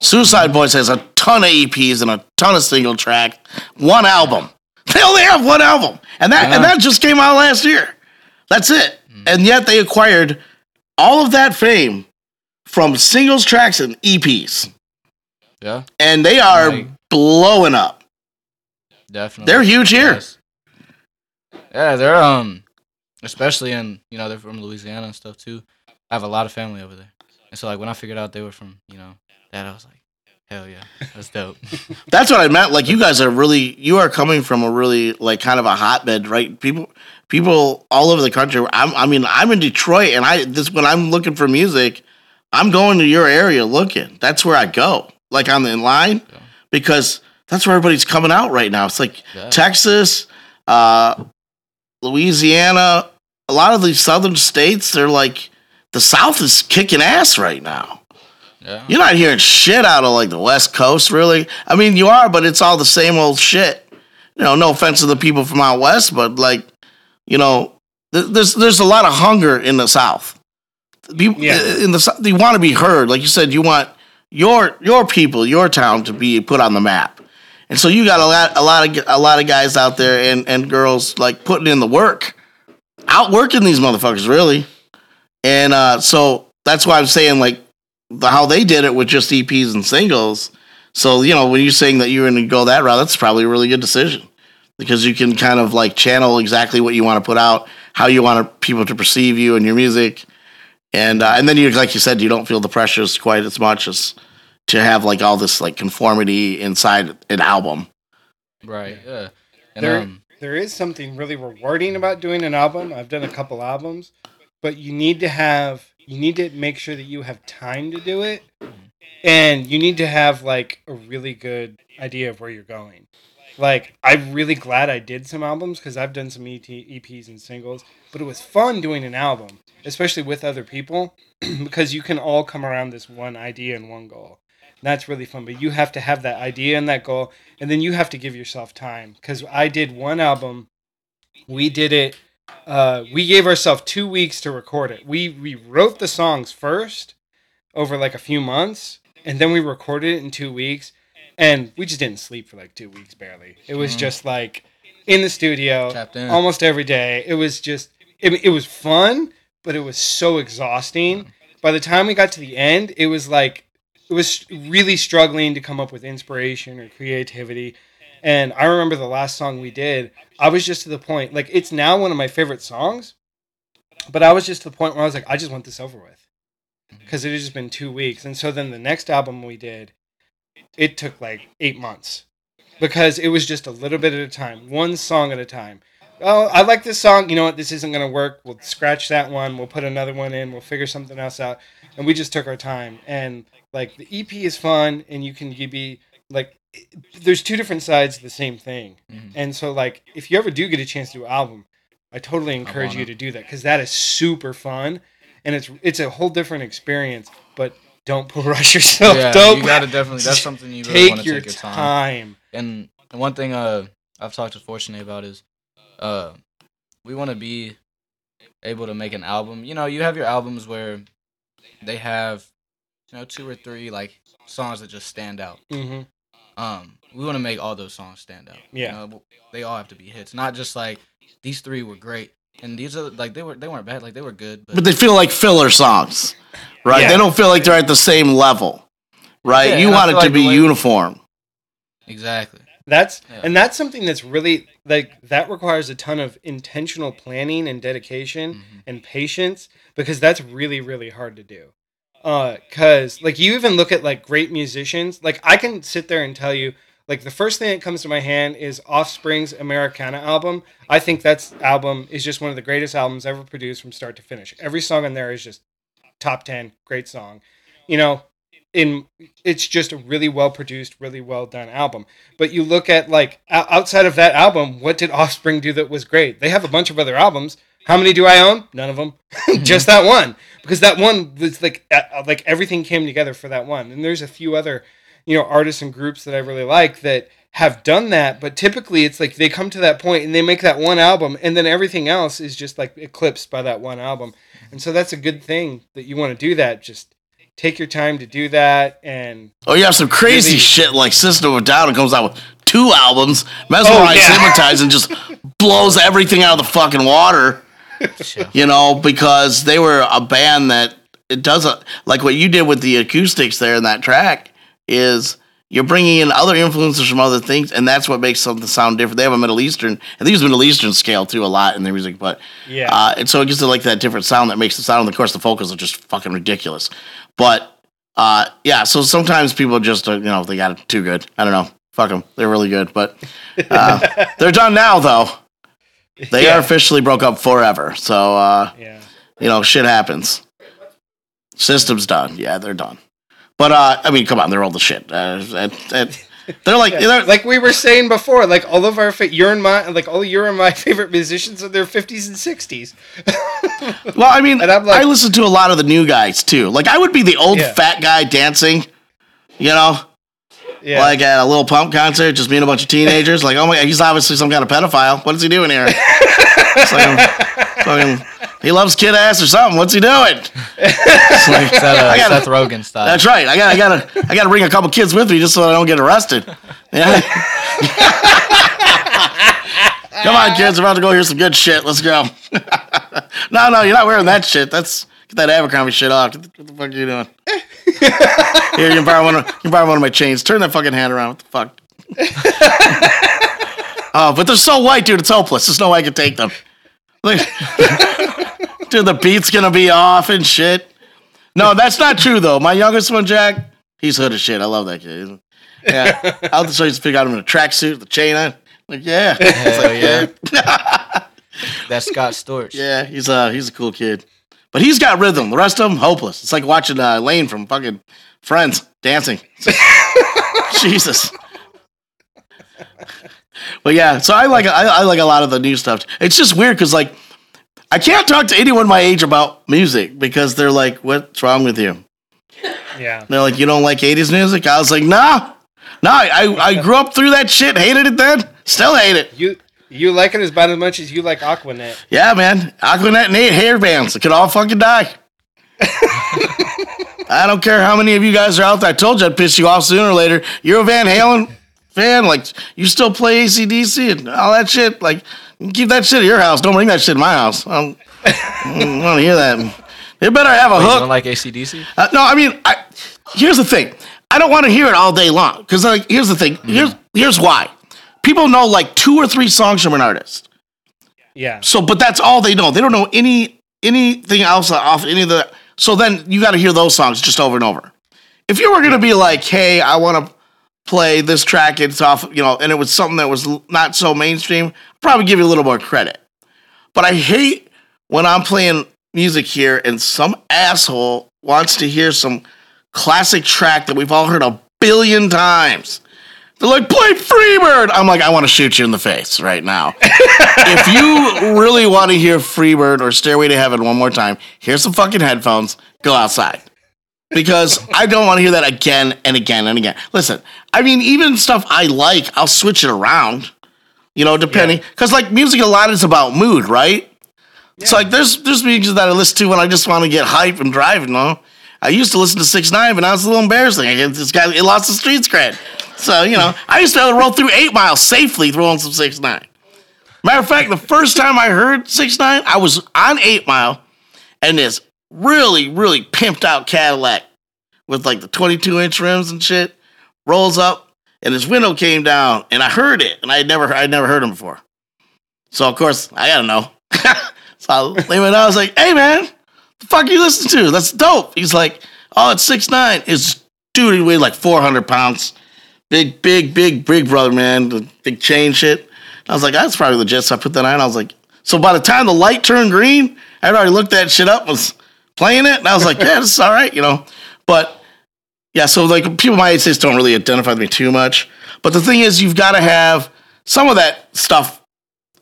Suicide Boys has a ton of EPs and a ton of single track, one album. They only have one album, and that just came out last year. That's it. Mm-hmm. And yet they acquired all of that fame from singles tracks and EPs. Yeah, and they are blowing up. Definitely. They're huge here. Yes. Yeah, they're especially in, you know, they're from Louisiana and stuff too. I have a lot of family over there. And so like when I figured out they were from, you know, that, I was like, hell yeah, that's dope. That's what I meant. Like, you guys are really, you are coming from a really like kind of a hotbed, right? People all over the country. I'm in Detroit, and when I'm looking for music, I'm going to your area looking. That's where I go. Like on the line, yeah. Because that's where everybody's coming out right now. It's like Texas, Louisiana, a lot of these southern states, they're like, the South is kicking ass right now. Yeah. You're not hearing shit out of like the West Coast, really. I mean, you are, but it's all the same old shit. You know, no offense to the people from out West, but like, you know, there's a lot of hunger in the South. They want to be heard. Like you said, you want your people, your town to be put on the map. And so you got a lot of guys out there and girls like putting in the work, outworking these motherfuckers really, and so that's why I'm saying like how they did it with just EPs and singles. So you know when you're saying that you're going to go that route, that's probably a really good decision because you can kind of like channel exactly what you want to put out, how you want people to perceive you and your music, and then you like you said you don't feel the pressures quite as much as to have like all this like conformity inside an album. Right. Yeah. And there is something really rewarding about doing an album. I've done a couple albums, but you need to make sure that you have time to do it. And you need to have like a really good idea of where you're going. Like, I'm really glad I did some albums because I've done some EPs and singles, but it was fun doing an album, especially with other people, because you can all come around this one idea and one goal. That's really fun, but you have to have that idea and that goal, and then you have to give yourself time. Because I did one album, we did it, we gave ourselves 2 weeks to record it. We wrote the songs first over like a few months, and then we recorded it in 2 weeks, and we just didn't sleep for like 2 weeks barely. It was just like in the studio almost every day. It was just, it was fun, but it was so exhausting. By the time we got to the end, it was like, it was really struggling to come up with inspiration or creativity. And I remember the last song we did, I was just to the point, like, it's now one of my favorite songs, but I was just to the point where I was like, I just want this over with because it had just been 2 weeks. And so then the next album we did, it took like 8 months because it was just a little bit at a time, one song at a time. Oh, I like this song. You know what? This isn't going to work. We'll scratch that one. We'll put another one in. We'll figure something else out. And we just took our time. And like the EP is fun, and you can be like, there's two different sides of the same thing. Mm-hmm. And so like, if you ever do get a chance to do an album, I totally encourage you to do that because that is super fun, and it's a whole different experience. But don't rush yourself. Yeah, don't. You gotta definitely. That's something you really want to take your time. And one thing I've talked to Fortunate about is we want to be able to make an album. You know, you have your albums where they have, you know, 2 or 3 like songs that just stand out. Mm-hmm. We want to make all those songs stand out. Yeah, you know, they all have to be hits, not just like these 3 were great and these are like they weren't bad, like they were good, but they feel like filler songs, right? Yeah. They don't feel like they're at the same level, right? Yeah, you want it to be uniform. Exactly. That's something that's really like that requires a ton of intentional planning and dedication mm-hmm. and patience, because that's really, really hard to do. Cause like you even look at like great musicians, like I can sit there and tell you like the first thing that comes to my hand is Offspring's Americana album. I think that album is just one of the greatest albums ever produced from start to finish. Every song on there is just top 10, great song, you know, it's just a really well produced, really well done album. But you look at like outside of that album, what did Offspring do that was great? They have a bunch of other albums. How many do I own? None of them. Just that one. Because that one was like everything came together for that one. And there's a few other, you know, artists and groups that I really like that have done that. But typically it's like they come to that point and they make that one album. And then everything else is just like eclipsed by that one album. And so that's a good thing that you want to do that. Just take your time to do that. And oh, you have some crazy really shit like System of Down. It comes out with 2 albums. Mesmerize, Hypnotize, and just blows everything out of the fucking water. You know, because they were a band that it doesn't like what you did with the acoustics there in that track is you're bringing in other influences from other things, and that's what makes something sound different. They have a Middle Eastern, and they use Middle Eastern scale too a lot in their music, but yeah, and so it gives it like that different sound that makes the sound. Of course, the vocals are just fucking ridiculous, but yeah. So sometimes people just you know they got it too good. I don't know, fuck them, they're really good, but they're done now though. They are officially broke up forever, so you know, shit happens. System's done. Yeah, they're done. But I mean, come on, they're all the shit. They're like, like we were saying before, like all of our all your and my favorite musicians are their 50s and 60s. Well, I mean, I listen to a lot of the new guys too. Like I would be the old fat guy dancing, you know. Yeah. Like at a Lil Pump concert, just me and a bunch of teenagers. Like, oh my God, he's obviously some kind of pedophile. What is he doing here? It's like, he loves kid ass or something. What's he doing? It's like Seth Rogen style. That's right. I gotta bring a couple kids with me just so I don't get arrested. Yeah. Come on, kids, we're about to go hear some good shit. Let's go. No, you're not wearing that shit. That's that Abercrombie shit off. What the fuck are you doing? Here, you can borrow one of my chains. Turn that fucking hand around. What the fuck? Oh, but they're so white, dude. It's hopeless. There's no way I can take them. Like, dude, the beat's gonna be off and shit. No, that's not true though. My youngest one, Jack, he's hood as shit. I love that kid. Yeah, I'll just show you this picture out of him in a tracksuit, the chain on. Like, yeah, yeah. That's Scott Storch. Yeah, he's a cool kid. But he's got rhythm. The rest of them, hopeless. It's like watching Lane from fucking Friends dancing. Jesus. But yeah, so I like a lot of the new stuff. It's just weird because like I can't talk to anyone my age about music because they're like, "What's wrong with you?" Yeah. And they're like, "You don't like 80s music?" I was like, "Nah." I grew up through that shit. Hated it then. Still hate it. You like it as about as much as you like Aquanet. Yeah, man. Aquanet and 8 hair bands. It could all fucking die. I don't care how many of you guys are out there. I told you I'd piss you off sooner or later. You're a Van Halen fan. Like, you still play AC/DC and all that shit. Like, keep that shit at your house. Don't bring that shit to my house. I don't want to hear that. They better have a hook. You don't like AC/DC? No, I mean, here's the thing. I don't want to hear it all day long. Because, like, here's the thing. Here's why. People know like 2 or 3 songs from an artist. Yeah. So, but that's all they know. They don't know anything else off any of the. So then you got to hear those songs just over and over. If you were going to be like, hey, I want to play this track, it's off, you know, and it was something that was not so mainstream, I'd probably give you a little more credit. But I hate when I'm playing music here and some asshole wants to hear some classic track that we've all heard 1 billion times. They're like, play Freebird. I'm like, I want to shoot you in the face right now. If you really want to hear Freebird or Stairway to Heaven one more time, here's some fucking headphones. Go outside. Because I don't want to hear that again and again and again. Listen, I mean, even stuff I like, I'll switch it around. You know, depending, because like music a lot is about mood, right? Yeah. So like there's music that I listen to when I just want to get hype and drive. You know, I used to listen to 6ix9ine, but now it's a little embarrassing. It lost the streets cred. So you know, I used to be able to roll through 8 Mile safely throwing some 6ix9ine. Matter of fact, the first time I heard 6ix9ine, I was on 8 Mile, and this really really pimped out Cadillac with like the 22-inch rims and shit rolls up. And his window came down, and I heard it, and I'd never heard him before. So of course, I gotta know. So I laid it out. I was like, "Hey man, the fuck you listen to? That's dope." He's like, "Oh, it's 6ix9ine." His dude, he weighed like 400 pounds, big brother, man, the big chain shit. And I was like, "That's probably legit." So I put that on. I was like, so by the time the light turned green, I'd already looked that shit up, was playing it, and I was like, "Yeah, this is all right," you know, but. Yeah, so like people my age just don't really identify with me too much. But the thing is, you've got to have some of that stuff,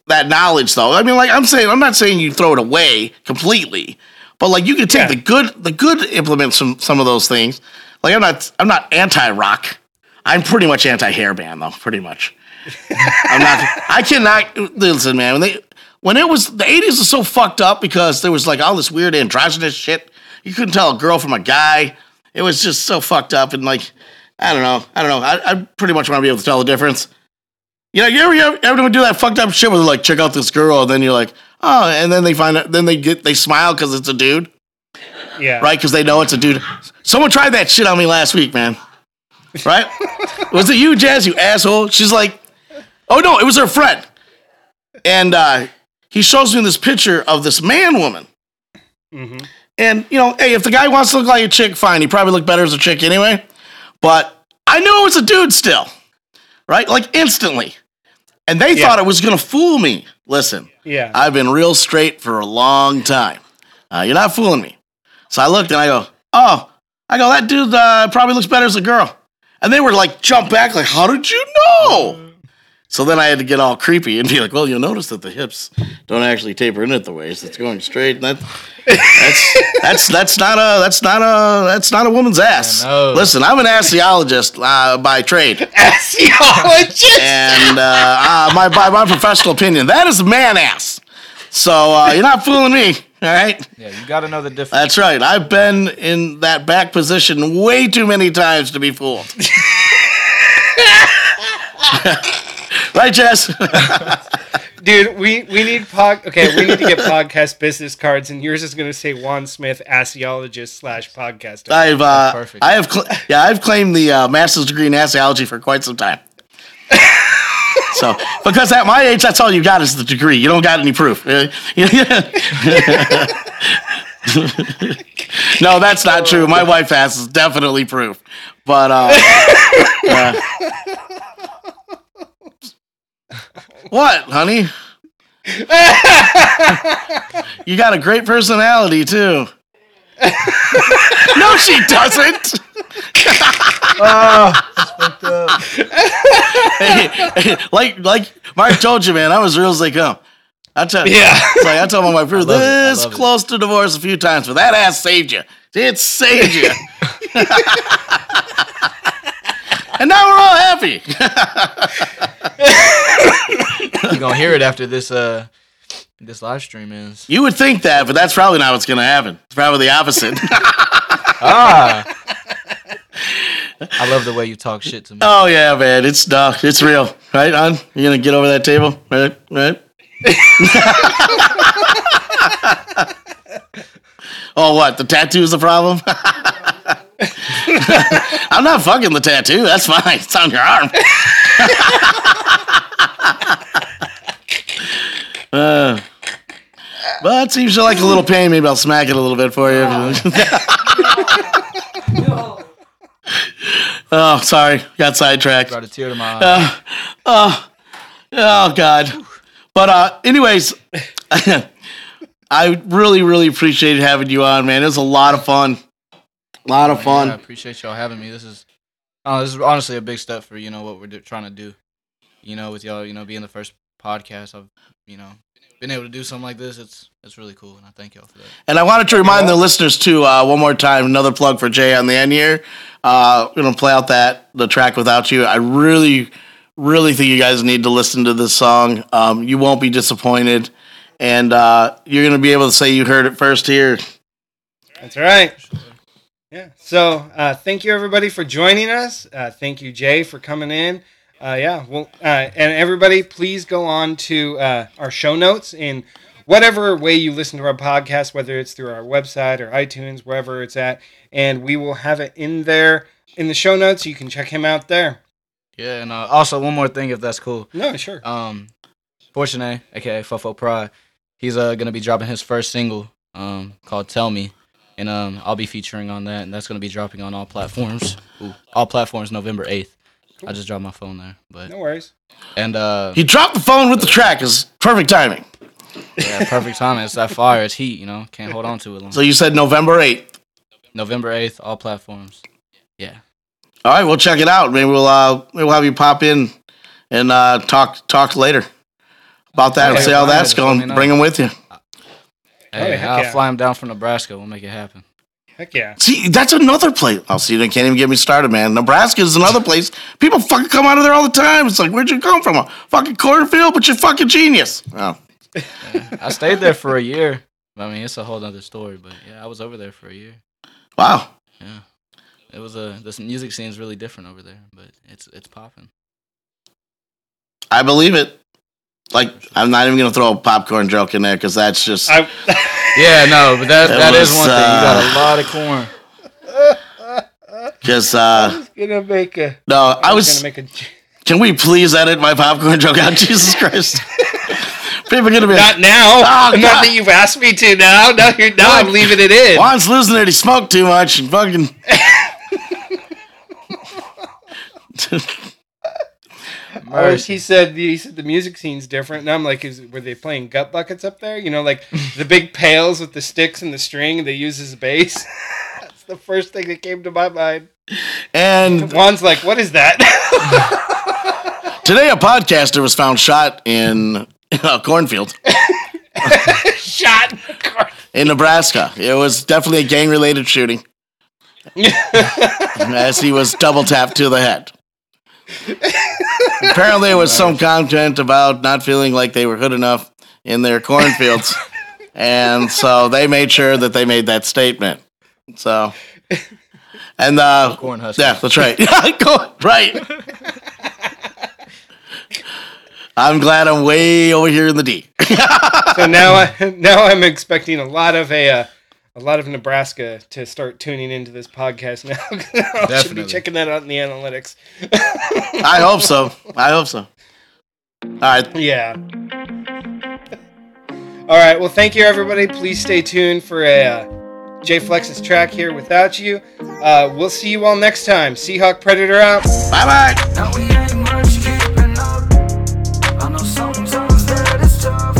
that knowledge though. I mean, like I'm not saying you throw it away completely, but like you can take the good implements from some of those things. Like I'm not anti-rock. I'm pretty much anti-hairband though, pretty much. I cannot listen, man. When it was the 80s was so fucked up because there was like all this weird androgynous shit. You couldn't tell a girl from a guy. It was just so fucked up, and like, I don't know. I pretty much want to be able to tell the difference. You know, everyone do that fucked up shit where they're like, check out this girl, and then you're like, oh, and then they find out, then they smile because it's a dude. Yeah. Right? Because they know it's a dude. Someone tried that shit on me last week, man. Right? Was it you, Jazz, you asshole? She's like, oh no, it was her friend. And he shows me this picture of this man-woman. Mm-hmm. And, you know, hey, if the guy wants to look like a chick, fine. He probably looked better as a chick anyway. But I knew it was a dude still, right? Like, instantly. And they thought it was going to fool me. Listen, I've been real straight for a long time. You're not fooling me. So I looked and I go, that dude probably looks better as a girl. And they were like, jump back, like, how did you know? So then I had to get all creepy and be like, well, you'll notice that the hips don't actually taper in at the waist. It's going straight. And that's not a woman's ass. Listen, I'm an assiologist by trade. Assiologist? And my professional opinion, that is man ass. So you're not fooling me, all right? Yeah, you got to know the difference. That's right. I've been in that back position way too many times to be fooled. Right, Jess? Dude, we need to get podcast business cards, and yours is going to say Juan Smith, assiologist /podcaster. Perfect. I've claimed the master's degree in assiology for quite some time. So, because at my age, that's all you got is the degree. You don't got any proof. No, that's not true. My wife's ass is definitely proof. But, what, honey? You got a great personality, too. No, she doesn't. Fucked up. Hey, like Mark told you, man, I was real as they come. I told my wife, we were this close to divorce a few times, but that ass saved you. It saved you. And now we're all happy. You're going to hear it after this live stream ends. You would think that, but that's probably not what's going to happen. It's probably the opposite. I love the way you talk shit to me. Oh, yeah, man. It's real. Right, On? You're going to get over that table? Right? Oh, what? The tattoo is the problem? I'm not fucking the tattoo. That's fine. It's on your arm. But it seems you like a little pain. Maybe I'll smack it a little bit for you. Oh, sorry. Got sidetracked. Brought a tear to my eye. Oh, God. But anyways, I really, really appreciated having you on, man. It was a lot of fun. A lot of fun. Yeah, I appreciate y'all having me. This is honestly a big step for, you know, what we're trying to do. You know, with y'all, you know, being the first podcast I've, you know, been able to do something like this. It's really cool, and I thank y'all for that. And I wanted to remind the listeners too, one more time, another plug for Jay on the end here. We're gonna play out the track Without You. I really, really think you guys need to listen to this song. You won't be disappointed, and you're going to be able to say you heard it first here. That's right. Yeah. So thank you, everybody, for joining us. Thank you, Jay, for coming in. Yeah. Well, and everybody, please go on to our show notes in whatever way you listen to our podcast, whether it's through our website or iTunes, wherever it's at. And we will have it in there in the show notes. You can check him out there. Yeah. And also, one more thing, if that's cool. No, sure. Fortuné, a.k.a. Fofo Prod, he's going to be dropping his first single called Tell Me. And I'll be featuring on that, and that's going to be dropping on all platforms. Ooh, all platforms November 8th. I just dropped my phone there, but no worries. And he dropped the phone with the track. It's perfect timing. Yeah, perfect timing. It's that fire. It's heat. You know, can't hold on to it long. So you said November 8th. November 8th, all platforms. Yeah. All right, we'll check it out. Maybe we'll have you pop in and talk later about that, and see how that's going. Bring him with you. Hey, I'll fly him down from Nebraska. We'll make it happen. Heck yeah. See, that's another place. Oh, see, they can't even get me started, man. Nebraska is another place. People fucking come out of there all the time. It's like, where'd you come from? A fucking cornfield, but you're fucking genius. Oh. Yeah, I stayed there for a year. I mean, it's a whole other story, but yeah, I was over there for a year. Wow. Yeah. It was this music scene's really different over there, but it's popping. I believe it. Like, I'm not even going to throw a popcorn joke in there because that's just... yeah, no, but that was one thing. You got a lot of corn. Just... I was going to make a... No, I was... Can we please edit my popcorn joke out? Jesus Christ. People are going to be... Not now. Oh, not that you've asked me to now. No, you're not. I'm leaving it in. Juan's losing it. He smoked too much and fucking... He said the music scene's different, and I'm like, were they playing gut buckets up there? You know, like the big pails with the sticks and the string they use as bass. That's the first thing that came to my mind. And Juan's like, what is that? Today a podcaster was found shot in a cornfield. Shot in a cornfield. In Nebraska. It was definitely a gang-related shooting. As he was double-tapped to the head. Apparently it was some content about not feeling like they were good enough in their cornfields, and so they made sure that they made that statement. So, and corn huskers. Yeah, that's right. Right. I'm glad I'm way over here in the D. So now I'm expecting a lot of Nebraska to start tuning into this podcast now. I should be checking that out in the analytics. I hope so. All right. Yeah. All right. Well, thank you, everybody. Please stay tuned for a J Flex's track here, Without You. We'll see you all next time. Seahawk Predator out. Bye-bye. Now we ain't much keeping up. I know sometimes that it's tough.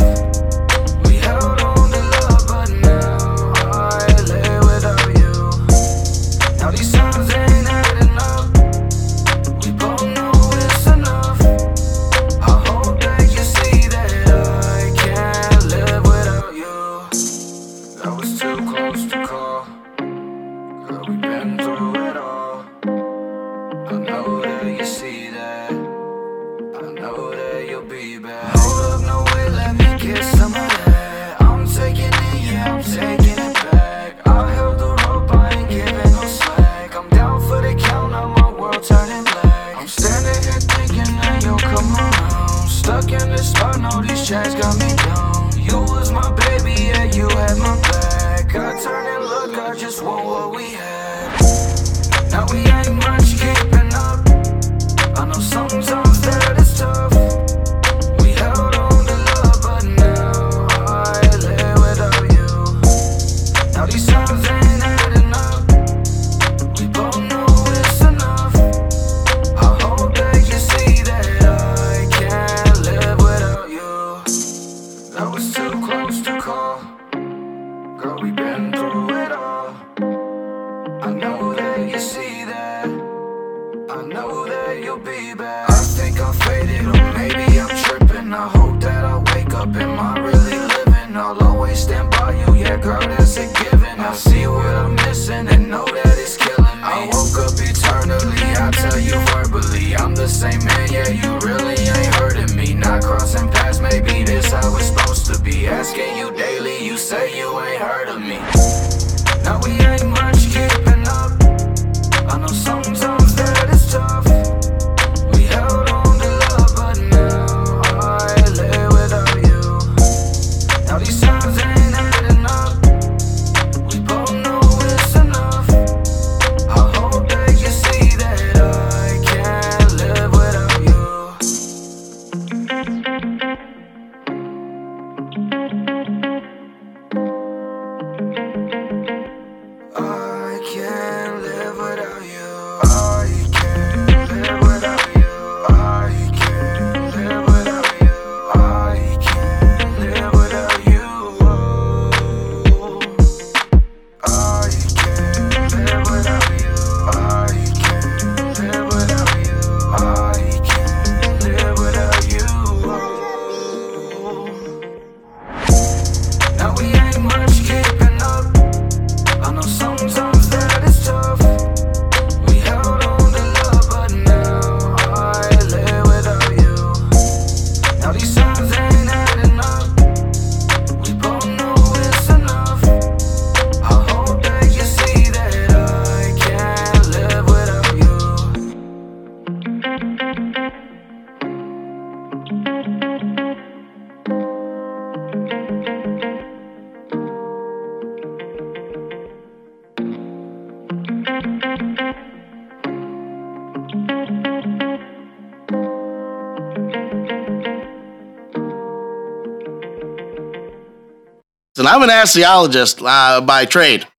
Eternally, I tell you verbally, I'm the same man, yeah, you really heard of me. Now we ain't much keeping up. I know sometimes that it's tough. We held on to love, but now I live without you. Now these times ain't had enough. We both know it's enough. I hope that you see that I can't live without you. I can't live without you. I can't live without you. I can't live without you. I can't live without you. I can't live without you. I can't live without you. I can't live without you. Now we ain't much keeping up. I know sometimes that it's tough. We held on to love, but now I live without you. Now these times ain't had enough. We both know it's enough. I hope that you see that I can't live without you. And I'm an anesthesiologist by trade.